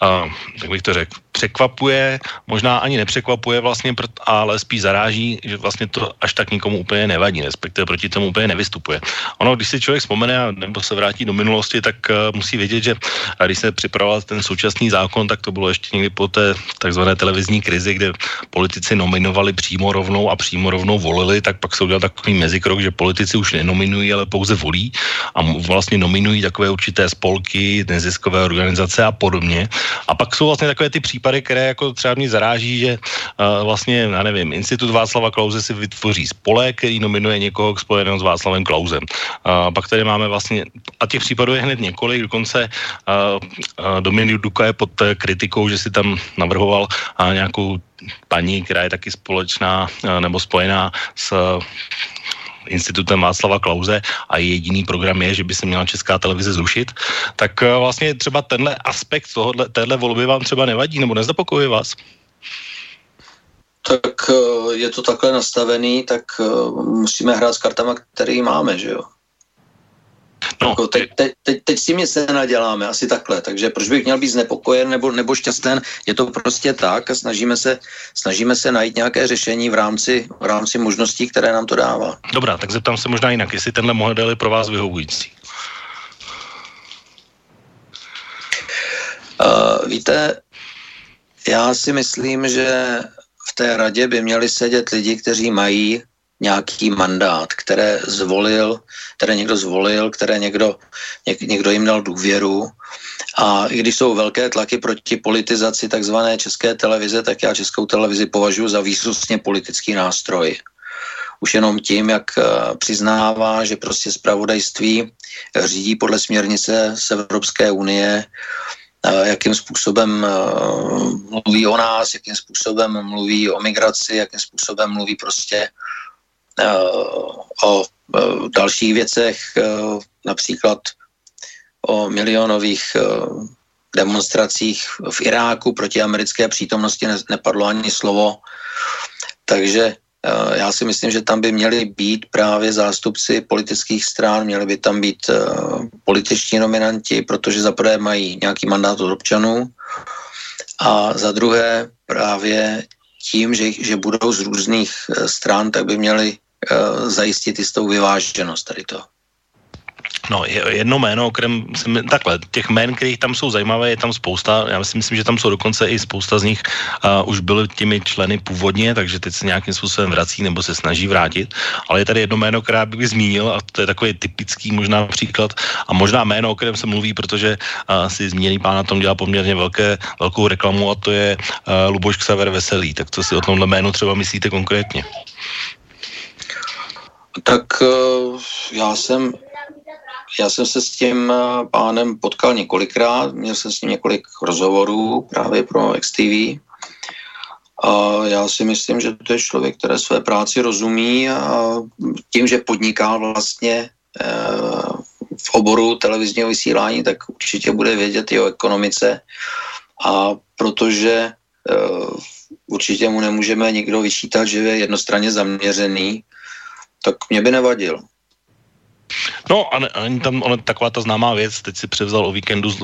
uh, jak bych to řekl, překvapuje, možná ani nepřekvapuje vlastně, ale spíš zaráží, že vlastně to až tak nikomu úplně nevadí, respektive proti tomu úplně nevystupuje. Ono, když si člověk vzpomene nebo se vrátí do minulosti, tak uh, musí vědět, že když se připravoval ten současný zákon, tak to bylo ještě někdy po té takzvané televizní krizi, kde politici nominovali přímo rovnou a přímo rovnou volili, tak pak se udělal takový mezikrok, že politici už nenominují, ale pouze volí a vlastně nominují takové určité spolky, neziskové organizace a podobně. A pak jsou vlastně takové ty případy, které jako třeba mě zaráží, že uh, vlastně, já nevím, Institut Václava Klause si vytvoří spolek, který nominuje někoho k spojenému s Václavem Klausem. Uh, pak tady máme vlastně, a těch případů je hned několik, dokonce uh, uh, Dominik Duka je pod kritikou, že si tam navrhoval uh, nějakou paní, která je taky společná uh, nebo spojená s uh, Institutem Václava Klause a jediný program je, že by se měla Česká televize zrušit, tak vlastně třeba tenhle aspekt tohohle, téhle volby vám třeba nevadí nebo nezapokojuje vás? Tak je to takhle nastavený, tak musíme hrát s kartama, který máme, že jo? No, jako teď, teď, teď, teď si nic nenaděláme, asi takhle, takže proč bych měl být znepokojen nebo, nebo šťastný, je to prostě tak a snažíme se, snažíme se najít nějaké řešení v rámci, v rámci možností, které nám to dává. Dobrá, tak zeptám se možná jinak, jestli tenhle model je pro vás vyhovující. Uh, víte, já si myslím, že v té radě by měli sedět lidi, kteří mají nějaký mandát, které zvolil, které někdo zvolil, které někdo, něk, někdo jim dal důvěru. A i když jsou velké tlaky proti politizaci takzvané České televize, tak já Českou televizi považuji za výsostně politický nástroj. Už jenom tím, jak přiznává, že prostě zpravodajství řídí podle směrnice z Evropské unie, jakým způsobem mluví o nás, jakým způsobem mluví o migraci, jakým způsobem mluví prostě o dalších věcech, například o milionových demonstracích v Iráku proti americké přítomnosti nepadlo ani slovo. Takže já si myslím, že tam by měli být právě zástupci politických stran, měli by tam být političtí nominanti, protože za prvé mají nějaký mandát od občanů a za druhé právě tím, že, že budou z různých stran, tak by měli zajistit jistou vyváženost tady toho. No, jedno jméno, okrem, takhle, těch jmén, kterých tam jsou zajímavé, je tam spousta, já si myslím, že tam jsou dokonce i spousta z nich, uh, už byly těmi členy původně, takže teď se nějakým způsobem vrací nebo se snaží vrátit, ale je tady jedno jméno, které bych zmínil a to je takový typický možná příklad a možná jméno, o kterém se mluví, protože uh, si zmíněný pán na tom dělá poměrně velké, velkou reklamu a to je uh, Luboš Xaver Veselý, tak co si o tomhle jménu třeba myslíte konkrétně? Tak uh, já jsem... Já jsem se s tím pánem potkal několikrát, měl jsem s ním několik rozhovorů právě pro X T V. A já si myslím, že to je člověk, který své práci rozumí a tím, že podniká vlastně v oboru televizního vysílání, tak určitě bude vědět i o ekonomice. A protože určitě mu nemůžeme nikdo vyčítat, že je jednostranně zaměřený, tak mě by nevadil. No a není tam ona, taková ta známá věc, teď si převzal o víkendu z,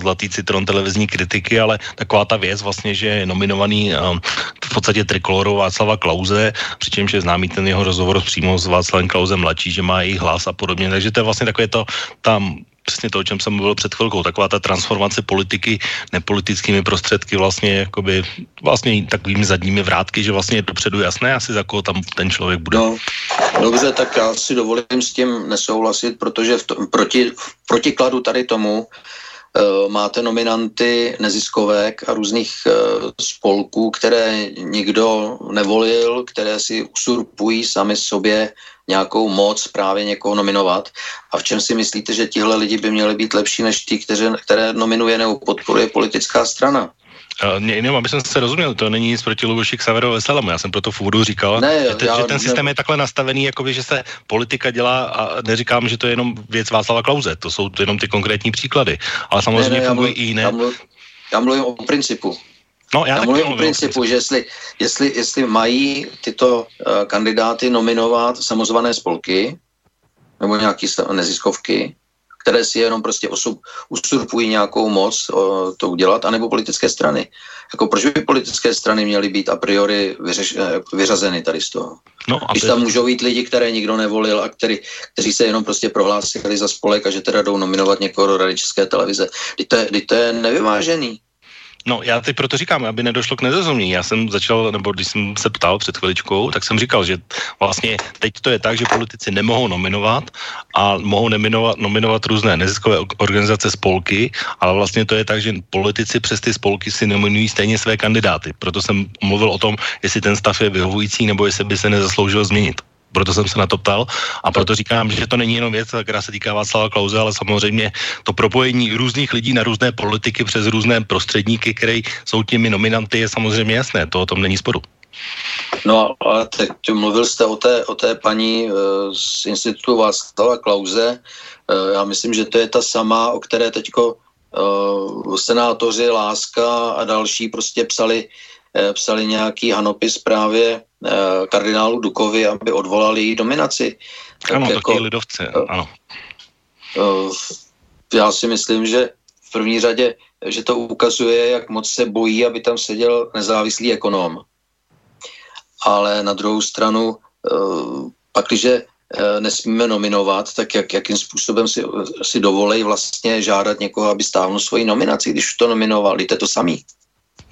zlatý citron televizní kritiky, ale taková ta věc vlastně, že je nominovaný um, v podstatě trikolorou Václava Klause, přičemž je známý ten jeho rozhovor přímo s Václavem Klausem mladší, že má jejich hlas a podobně, takže to je vlastně takové to tam... Přesně to, o čem jsem mluvil před chvilkou, taková ta transformace politiky nepolitickými prostředky vlastně jakoby vlastně takovými zadními vrátky, že vlastně je dopředu jasné asi, za koho tam ten člověk bude. No, dobře, tak já si dovolím s tím nesouhlasit, protože v, tom, proti, v protikladu tady tomu uh, máte nominanty neziskovek a různých uh, spolků, které nikdo nevolil, které si usurpují sami sobě nějakou moc právě někoho nominovat. A v čem si myslíte, že tihle lidi by měli být lepší než ti, které nominuje nebo podporuje politická strana? Jenom, aby jsem se rozuměl, to není nic proti Luboši Xaverovi Veselému, já jsem proto v úvodu říkal, ne, že, te, já, že ten systém ne... je takhle nastavený, jakoby, že se politika dělá a neříkám, že to je jenom věc Václava Klause, to jsou jenom ty konkrétní příklady, ale samozřejmě ne, ne, fungují mluv, i jiné. Já, mluv, já mluvím o principu. No, já já mluvím o principu, že jestli, jestli, jestli mají tyto uh, kandidáty nominovat samozvané spolky nebo nějaké neziskovky, které si jenom prostě osub, usurpují nějakou moc o, to udělat, anebo politické strany. Jako proč by politické strany měly být a priori vyřeš, vyřazeny tady z toho? No, když tam můžou jít lidi, které nikdo nevolil a který, kteří se jenom prostě prohlásili za spolek a že teda jdou nominovat někoho do Rady České televize. Teď to je, teď to je nevyvážený. No, já teď proto říkám, aby nedošlo k nedorozumění. Já jsem začal, nebo když jsem se ptal před chviličkou, tak jsem říkal, že vlastně teď to je tak, že politici nemohou nominovat a mohou nominovat, nominovat různé neziskové organizace, spolky, ale vlastně to je tak, že politici přes ty spolky si nominují stejně své kandidáty. Proto jsem mluvil o tom, jestli ten stav je vyhovující, nebo jestli by se nezasloužil změnit. Proto jsem se na to ptal a proto říkám, že to není jenom věc, která se týká Václava Klause, ale samozřejmě to propojení různých lidí na různé politiky přes různé prostředníky, které jsou těmi nominanty, je samozřejmě jasné, to o tom není sporu. No a teď mluvil jste o té, o té paní z institutu Václava Klause, já myslím, že to je ta sama, o které teďko senátoři Láska a další prostě psali, psali nějaký hanopis právě kardinálu Dukovi, aby odvolali její dominaci. Tak ano, jako, taky lidovce, ano. Já si myslím, že v první řadě, že to ukazuje, jak moc se bojí, aby tam seděl nezávislý ekonom. Ale na druhou stranu, pak, když nesmíme nominovat, tak jak, jakým způsobem si, si dovolej vlastně žádat někoho, aby stávnul svoji nominaci, když to nominovali, to je to samý.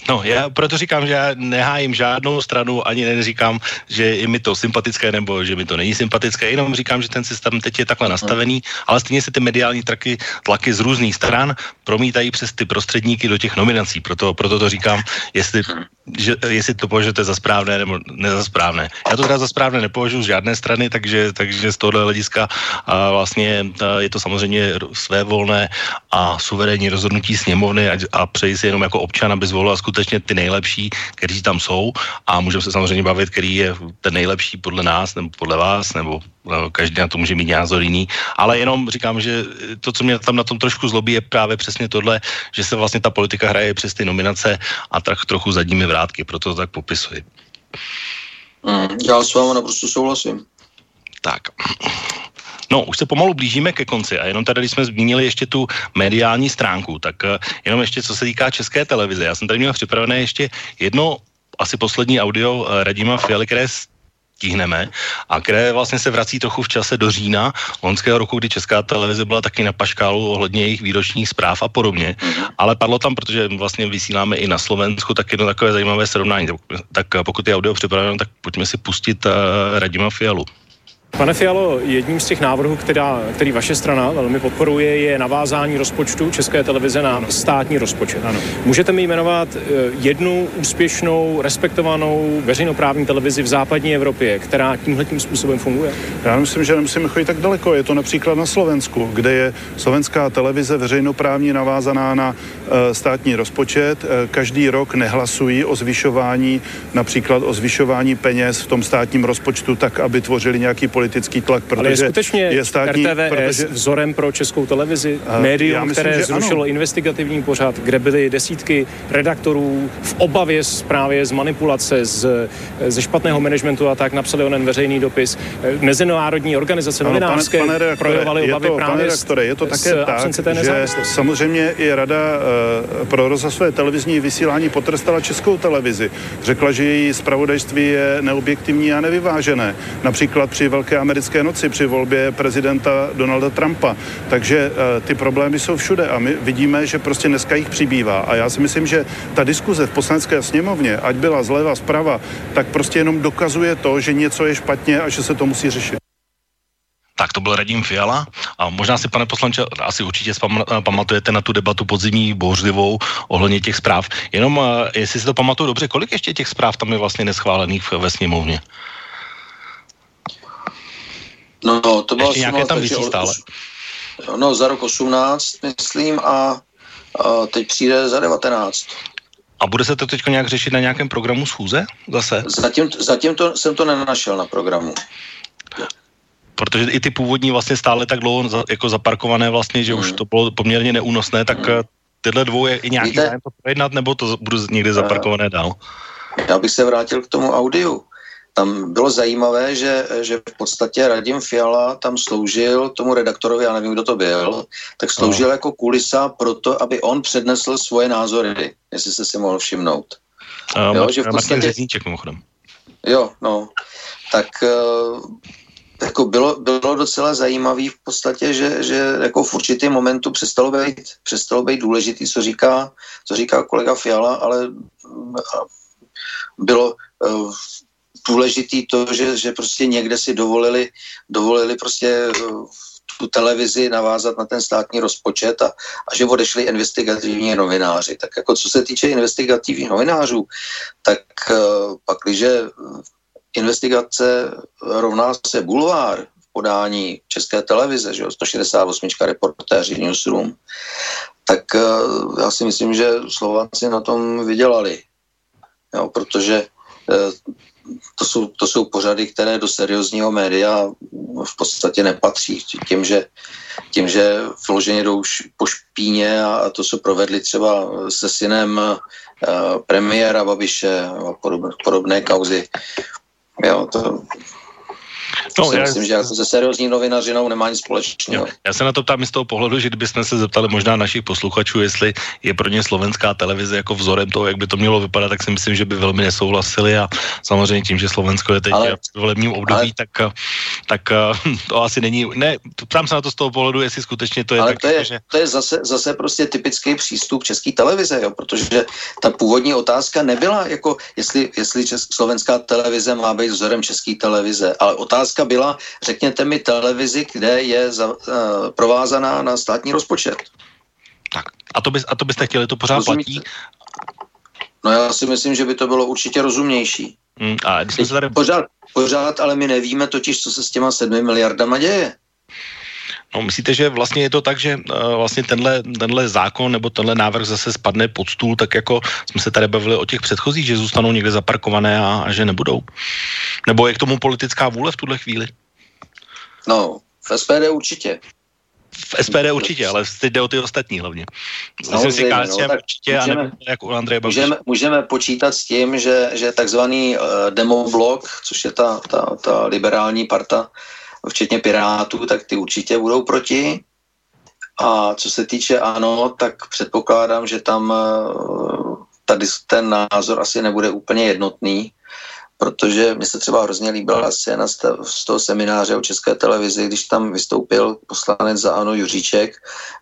No, já proto říkám, že já nehájím žádnou stranu, ani neříkám, že je mi to sympatické, nebo že mi to není sympatické, jenom říkám, že ten systém teď je takhle nastavený, ale stejně se ty mediální tlaky, tlaky z různých stran promítají přes ty prostředníky do těch nominací, proto, proto to říkám, jestli, že, jestli to považujete za správné nebo nezasprávné. Já to teda za správné nepovažuji z žádné strany, takže, takže z tohohle hlediska a vlastně a je to samozřejmě svévolné a suverénní rozhodnutí sněmovny a, a přeji si jenom jako občan, aby zvolil skutečně ty nejlepší, kteří tam jsou a můžeme se samozřejmě bavit, který je ten nejlepší podle nás, nebo podle vás, nebo každý na to může mít názor jiný, ale jenom říkám, že to, co mě tam na tom trošku zlobí, je právě přesně tohle, že se vlastně ta politika hraje přes ty nominace a tak trochu zadními vrátky, proto to tak popisuji. Mm, já s vámi naprosto souhlasím. Tak. No, už se pomalu blížíme ke konci a jenom tady, když jsme zmínili ještě tu mediální stránku, tak jenom ještě, co se týká České televize. Já jsem tady měl připravené ještě jedno, asi poslední audio Radima Fialy, které stihneme a které vlastně se vrací trochu v čase do října loňského roku, kdy Česká televize byla taky na paškálu ohledně jejich výročních zpráv a podobně, ale padlo tam, protože vlastně vysíláme i na Slovensku, tak jedno takové zajímavé srovnání. Tak pokud je audio připraveno, tak pojďme si pustit Radima Fialu. Pane Fialo, jedním z těch návrhů, která, který vaše strana velmi podporuje, je navázání rozpočtu České televize na státní rozpočet. Ano. Můžete mi jmenovat jednu úspěšnou, respektovanou veřejnoprávní televizi v západní Evropě, která tímhletím způsobem funguje? Já myslím, že nemusíme chodit tak daleko. Je to například na Slovensku, kde je slovenská televize veřejnoprávní navázaná na státní rozpočet. Každý rok nehlasují o zvyšování, například o zvyšování peněz v tom státním rozpočtu tak, aby tvořili nějaký politický tlak, protože ale je skutečně je státní, R T V S protože... vzorem pro Českou televizi, uh, médium, myslím, které zrušilo ano. investigativní pořad, kde byly desítky redaktorů v obavě z, právě z manipulace, z, ze špatného managementu a tak napsali onen veřejný dopis. Mezinárodní organizace ano, novinářské pane, pane projevovaly obavy to, právě redaktore, je to také tak, že samozřejmě i Rada uh, pro rozhlasové televizní vysílání potrestala Českou televizi. Řekla, že její zpravodajství je neobjektivní a nevyvážené. Například při Velké americké noci při volbě prezidenta Donalda Trumpa. Takže e, ty problémy jsou všude a my vidíme, že prostě dneska jich přibývá. A já si myslím, že ta diskuze v poslanecké sněmovně, ať byla zleva, zprava, tak prostě jenom dokazuje to, že něco je špatně a že se to musí řešit. Tak to byl Radim Fiala a možná si, pane poslanče, asi určitě pamatujete na tu debatu podzimní bouřlivou ohledně těch zpráv. Jenom, jestli si to pamatuju dobře, kolik ještě těch zpráv tam je vlastně neschválených ve sněmovně? No, to bylo ještě nějaké tam vysí stále. No, za rok osmnáct, myslím, a, a teď přijde za devatenáct. A bude se to teď nějak řešit na nějakém programu schůze zase? Zatím, zatím to, jsem to nenašel na programu. Protože i ty původní vlastně stále tak dlouho za, jako zaparkované vlastně, že hmm. už to bylo poměrně neúnosné, tak hmm. tyhle dvou je i nějaký zájem to projednat, nebo to bude někde zaparkované dál? Já bych se vrátil k tomu audiu. Tam bylo zajímavé, že, že v podstatě Radim Fiala tam sloužil tomu redaktorovi, já nevím, kdo to byl, tak sloužil no. jako kulisa pro to, aby on přednesl svoje názory, jestli jste si mohl všimnout. A jo, Mar- že v podstatě... Řezníček, mimochodem. Jo, no. Tak... Uh... Jako bylo, bylo docela zajímavý v podstatě, že, že jako v určitém momentu přestalo být, přestalo být důležitý, co říká, co říká kolega Fiala, ale bylo uh, důležitý to, že, že prostě někde si dovolili, dovolili prostě uh, tu televizi navázat na ten státní rozpočet a, a že odešli investigativní novináři. Tak jako co se týče investigativních novinářů, tak uh, pakliže... Investigace rovná se bulvár v podání České televize, že jo, sto šedesát osm reportéři Newsroom, tak uh, já si myslím, že Slováci na tom vydělali, jo, protože uh, to, jsou, to jsou pořady, které do seriózního média v podstatě nepatří, tím, že, tím, že vloženě jdou po špíně a, a to, co provedli třeba se synem uh, premiéra Babiše a podobné, podobné kauzy. Jo, to... No, já myslím, že jako se seriózní novinařinou nemá nic společného. Já se na to ptám z toho pohledu, že kdybychom se zeptali možná našich posluchačů, jestli je pro ně slovenská televize jako vzorem toho, jak by to mělo vypadat, tak si myslím, že by velmi nesouhlasili a samozřejmě tím, že Slovensko je teď ale, v volebním období, ale, tak, tak to asi není... Ne, ptám se na to z toho pohledu, jestli skutečně to je... Ale tak, to je, že... to je zase, zase prostě typický přístup České televize, jo, protože ta původní otázka nebyla jako, jestli, jestli česk, slovenská televize má být vzorem České televize, ale otázka byla, řekněte mi televizi, kde je za, uh, provázaná na státní rozpočet. Tak. A to, bys, a to byste chtěli, to pořád Rozumíte? Platí? No já si myslím, že by to bylo určitě rozumnější. Hmm, a když se tady... pořád, pořád, ale my nevíme totiž, co se s těma sedmi miliardama děje. No, myslíte, že vlastně je to tak, že uh, vlastně tenhle, tenhle zákon nebo tenhle návrh zase spadne pod stůl, tak jako jsme se tady bavili o těch předchozích, že zůstanou někde zaparkované a, a že nebudou? Nebo je k tomu politická vůle v tuhle chvíli? No, v S P D určitě. V S P D určitě, ale jde o ty ostatní hlavně. Myslím si, že určitě, a nebo jak u Andreje Babiše. Můžeme, můžeme počítat s tím, že, že takzvaný uh, demoblok, což je ta, ta, ta liberální parta, včetně Pirátů, tak ty určitě budou proti. A co se týče ANO, tak předpokládám, že tam tady ten názor asi nebude úplně jednotný, protože mi se třeba hrozně líbila scéna z toho semináře o České televizi, když tam vystoupil poslanec za ANO Juříček,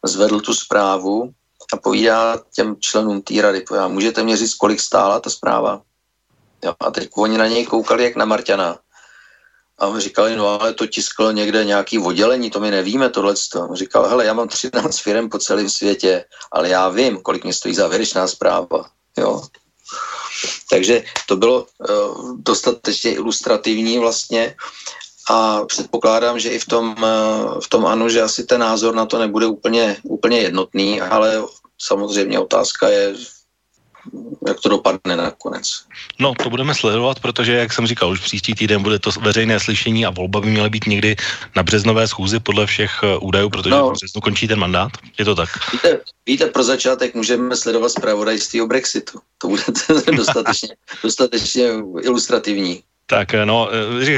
zvedl tu zprávu a povídá těm členům té rady, povídá, můžete mě říct, kolik stála ta zpráva? Jo, a teď oni na něj koukali jak na Marťana. A on říkal, no ale to tisklo někde nějaký oddělení, to my nevíme tohleto. On říkal, hele, já mám třináct firem po celém světě, ale já vím, kolik mě stojí závěrečná zpráva. Jo. Takže to bylo uh, dostatečně ilustrativní vlastně a předpokládám, že i v tom, uh, v tom ANO, že asi ten názor na to nebude úplně, úplně jednotný, ale samozřejmě otázka je... jak to dopadne nakonec. No, to budeme sledovat, protože, jak jsem říkal, už příští týden bude to veřejné slyšení a volba by měla být někdy na březnové schůzi podle všech údajů, protože no. v březnu končí ten mandát. Je to tak? Víte, víte pro začátek můžeme sledovat zpravodajství o Brexitu. To bude dostatečně, dostatečně ilustrativní. Tak no,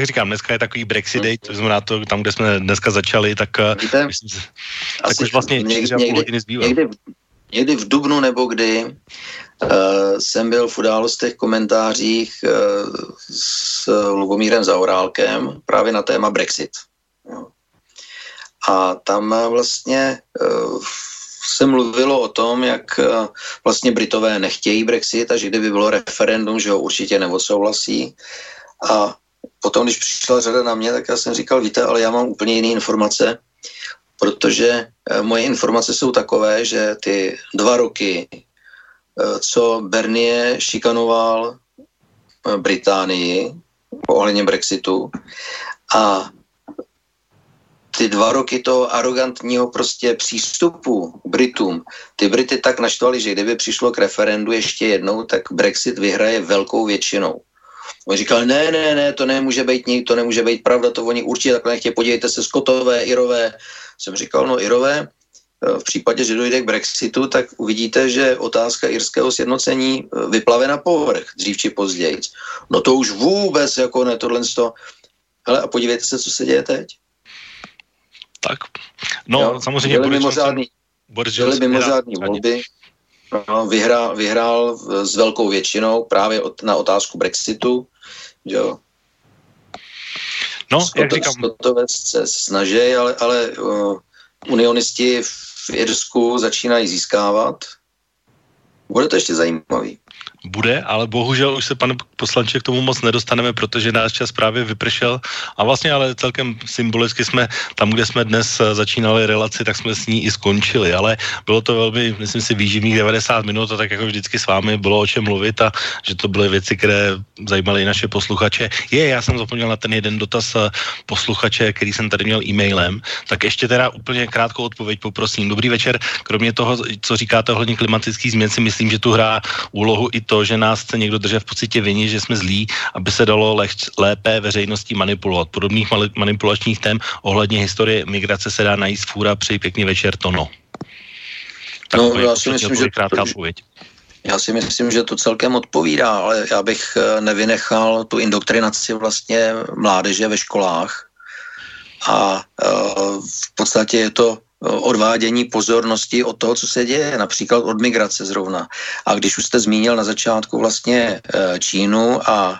říkám, dneska je takový Brexit Day, to znamená to, tam, kde jsme dneska začali, tak, víte, myslím, tak už vlastně čtyři a půl hodiny zbývá. Někdy, Někdy v dubnu nebo kdy uh, jsem byl v Událostech komentářích uh, s Lubomírem Zaorálkem právě na téma Brexit. Jo. A tam uh, vlastně uh, se mluvilo o tom, jak uh, vlastně Britové nechtějí Brexit a že kdyby bylo referendum, že ho určitě neodsouhlasí. A potom, když přišla řada na mě, tak já jsem říkal, víte, ale já mám úplně jiné informace, protože moje informace jsou takové, že ty dva roky, co Bernier šikanoval Británii ohledně Brexitu a ty dva roky toho arrogantního prostě přístupu k Britům, ty Brity tak naštvali, že kdyby přišlo k referendu ještě jednou, tak Brexit vyhraje velkou většinou. On říkal, ne, ne, ne, to nemůže být nikdo, to nemůže být pravda, to oni určitě takhle nechtějí, podívejte se, Skotové, Irové. Jsem říkal, no Irové, v případě, že dojde k Brexitu, tak uvidíte, že otázka irského sjednocení vyplave na povrch dřív či později. No to už vůbec jako ne tohle sto. Hele, a podívejte se, co se děje teď. Tak, no jo, samozřejmě byli mimořádný, byli mimořádný volby. No, vyhrál, vyhrál s velkou většinou právě od, na otázku Brexitu. Jo. No, Skoto, jak říkám. Skotovec se snaží, ale, ale uh, unionisti v Irsku začínají získávat. Bude to ještě zajímavý. Bude, ale bohužel už se, pane poslanče, k tomu moc nedostaneme, protože náš čas právě vypršel a vlastně ale celkem symbolicky jsme tam, kde jsme dnes začínali relaci, tak jsme s ní i skončili, ale bylo to velmi, myslím si, výživných devadesát minut a tak jako vždycky s vámi bylo o čem mluvit a že to byly věci, které zajímaly i naše posluchače. Je, já jsem zapomněl na ten jeden dotaz posluchače, který jsem tady měl e-mailem, tak ještě teda úplně krátkou odpověď poprosím. Dobrý večer, kromě toho, co říkáte ohledně klimatických změn, si myslím, že tu hrá úlohu i to, že nás chce někdo držet v pocitě viní, že jsme zlí, aby se dalo lehč, lépe veřejností manipulovat. Podobných manipulačních tém ohledně historie migrace se dá najít fůra. Přeji pěkný večer, Tono. No, já si myslím, že krátká odpověď. Já si myslím, že to celkem odpovídá, ale já bych nevynechal tu indoktrinaci vlastně mládeže ve školách a v podstatě je to odvádění pozornosti od toho, co se děje, například od migrace zrovna. A když už jste zmínil na začátku vlastně Čínu a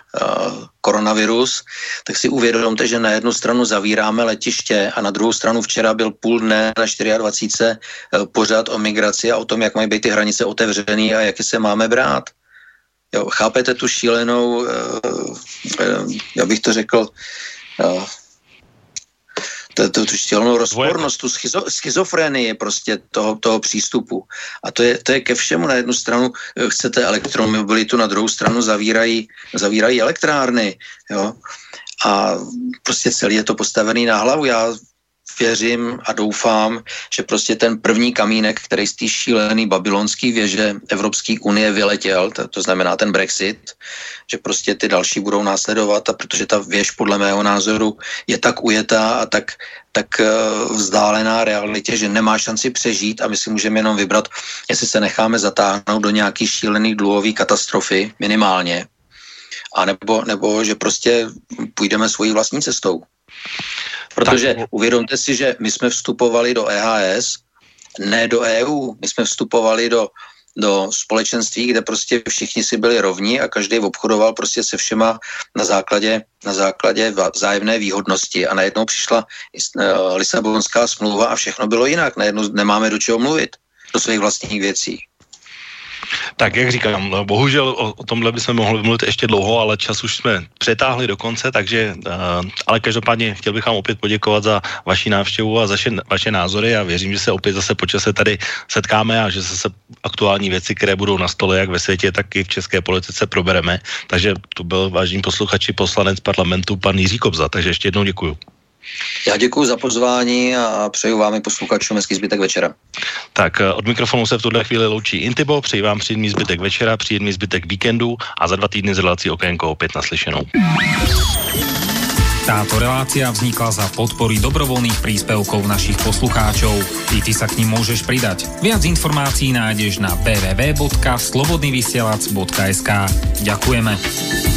koronavirus, tak si uvědomte, že na jednu stranu zavíráme letiště a na druhou stranu včera byl půl dne na dvacet čtyři pořad o migraci a o tom, jak mají být ty hranice otevřený a jak se máme brát. Jo, chápete tu šílenou, já bych to řekl, tu štělnou rozpornost, tu schizo, schizofrenii prostě toho, toho přístupu. A to je, to je ke všemu. Na jednu stranu chcete elektromobilitu, na druhou stranu zavírají, zavírají elektrárny. Jo? A prostě celý je to postavený na hlavu. Já věřím a doufám, že prostě ten první kamínek, který z té šílený babylonský věže Evropské unie vyletěl, to, to znamená ten Brexit, že prostě ty další budou následovat, a protože ta věž podle mého názoru je tak ujetá a tak, tak vzdálená realitě, že nemá šanci přežít a my si můžeme jenom vybrat, jestli se necháme zatáhnout do nějaký šílený dluhový katastrofy minimálně, a nebo, nebo že prostě půjdeme svojí vlastní cestou. Protože uvědomte si, že my jsme vstupovali do E H S, ne do E U. My jsme vstupovali do, do společenství, kde prostě všichni si byli rovní a každý obchodoval prostě se všema na základě, na základě vzájemné výhodnosti. A najednou přišla Lisabonská smlouva a všechno bylo jinak. Najednou nemáme do čeho mluvit, do svých vlastních věcí. Tak, jak říkám, bohužel o, o tomhle bychom mohli mluvit ještě dlouho, ale čas už jsme přetáhli do konce, takže, uh, ale každopádně chtěl bych vám opět poděkovat za vaši návštěvu a za še, vaše názory a věřím, že se opět zase po čase tady setkáme a že se aktuální věci, které budou na stole jak ve světě, tak i v české politice probereme. Takže to byl, vážení posluchači, poslanec parlamentu pan Jiří Kobza, takže ještě jednou děkuju. Já děkuji za pozvání a přeju vám i posluchačům hezký zbytek večera. Tak od mikrofonu se v tuhle chvíli loučí Intibo, přeji vám příjemný zbytek večera, příjemný zbytek víkendu a za dva týdny z relací Okénko opět naslyšenou. Táto relácia vznikla za podpory dobrovoľných príspevkov našich poslucháčov. I ty sa k nim môžeš pridať. Viac informácií nájdeš na w w w tečka slobodnyvysielac bodka es ka. Ďakujeme.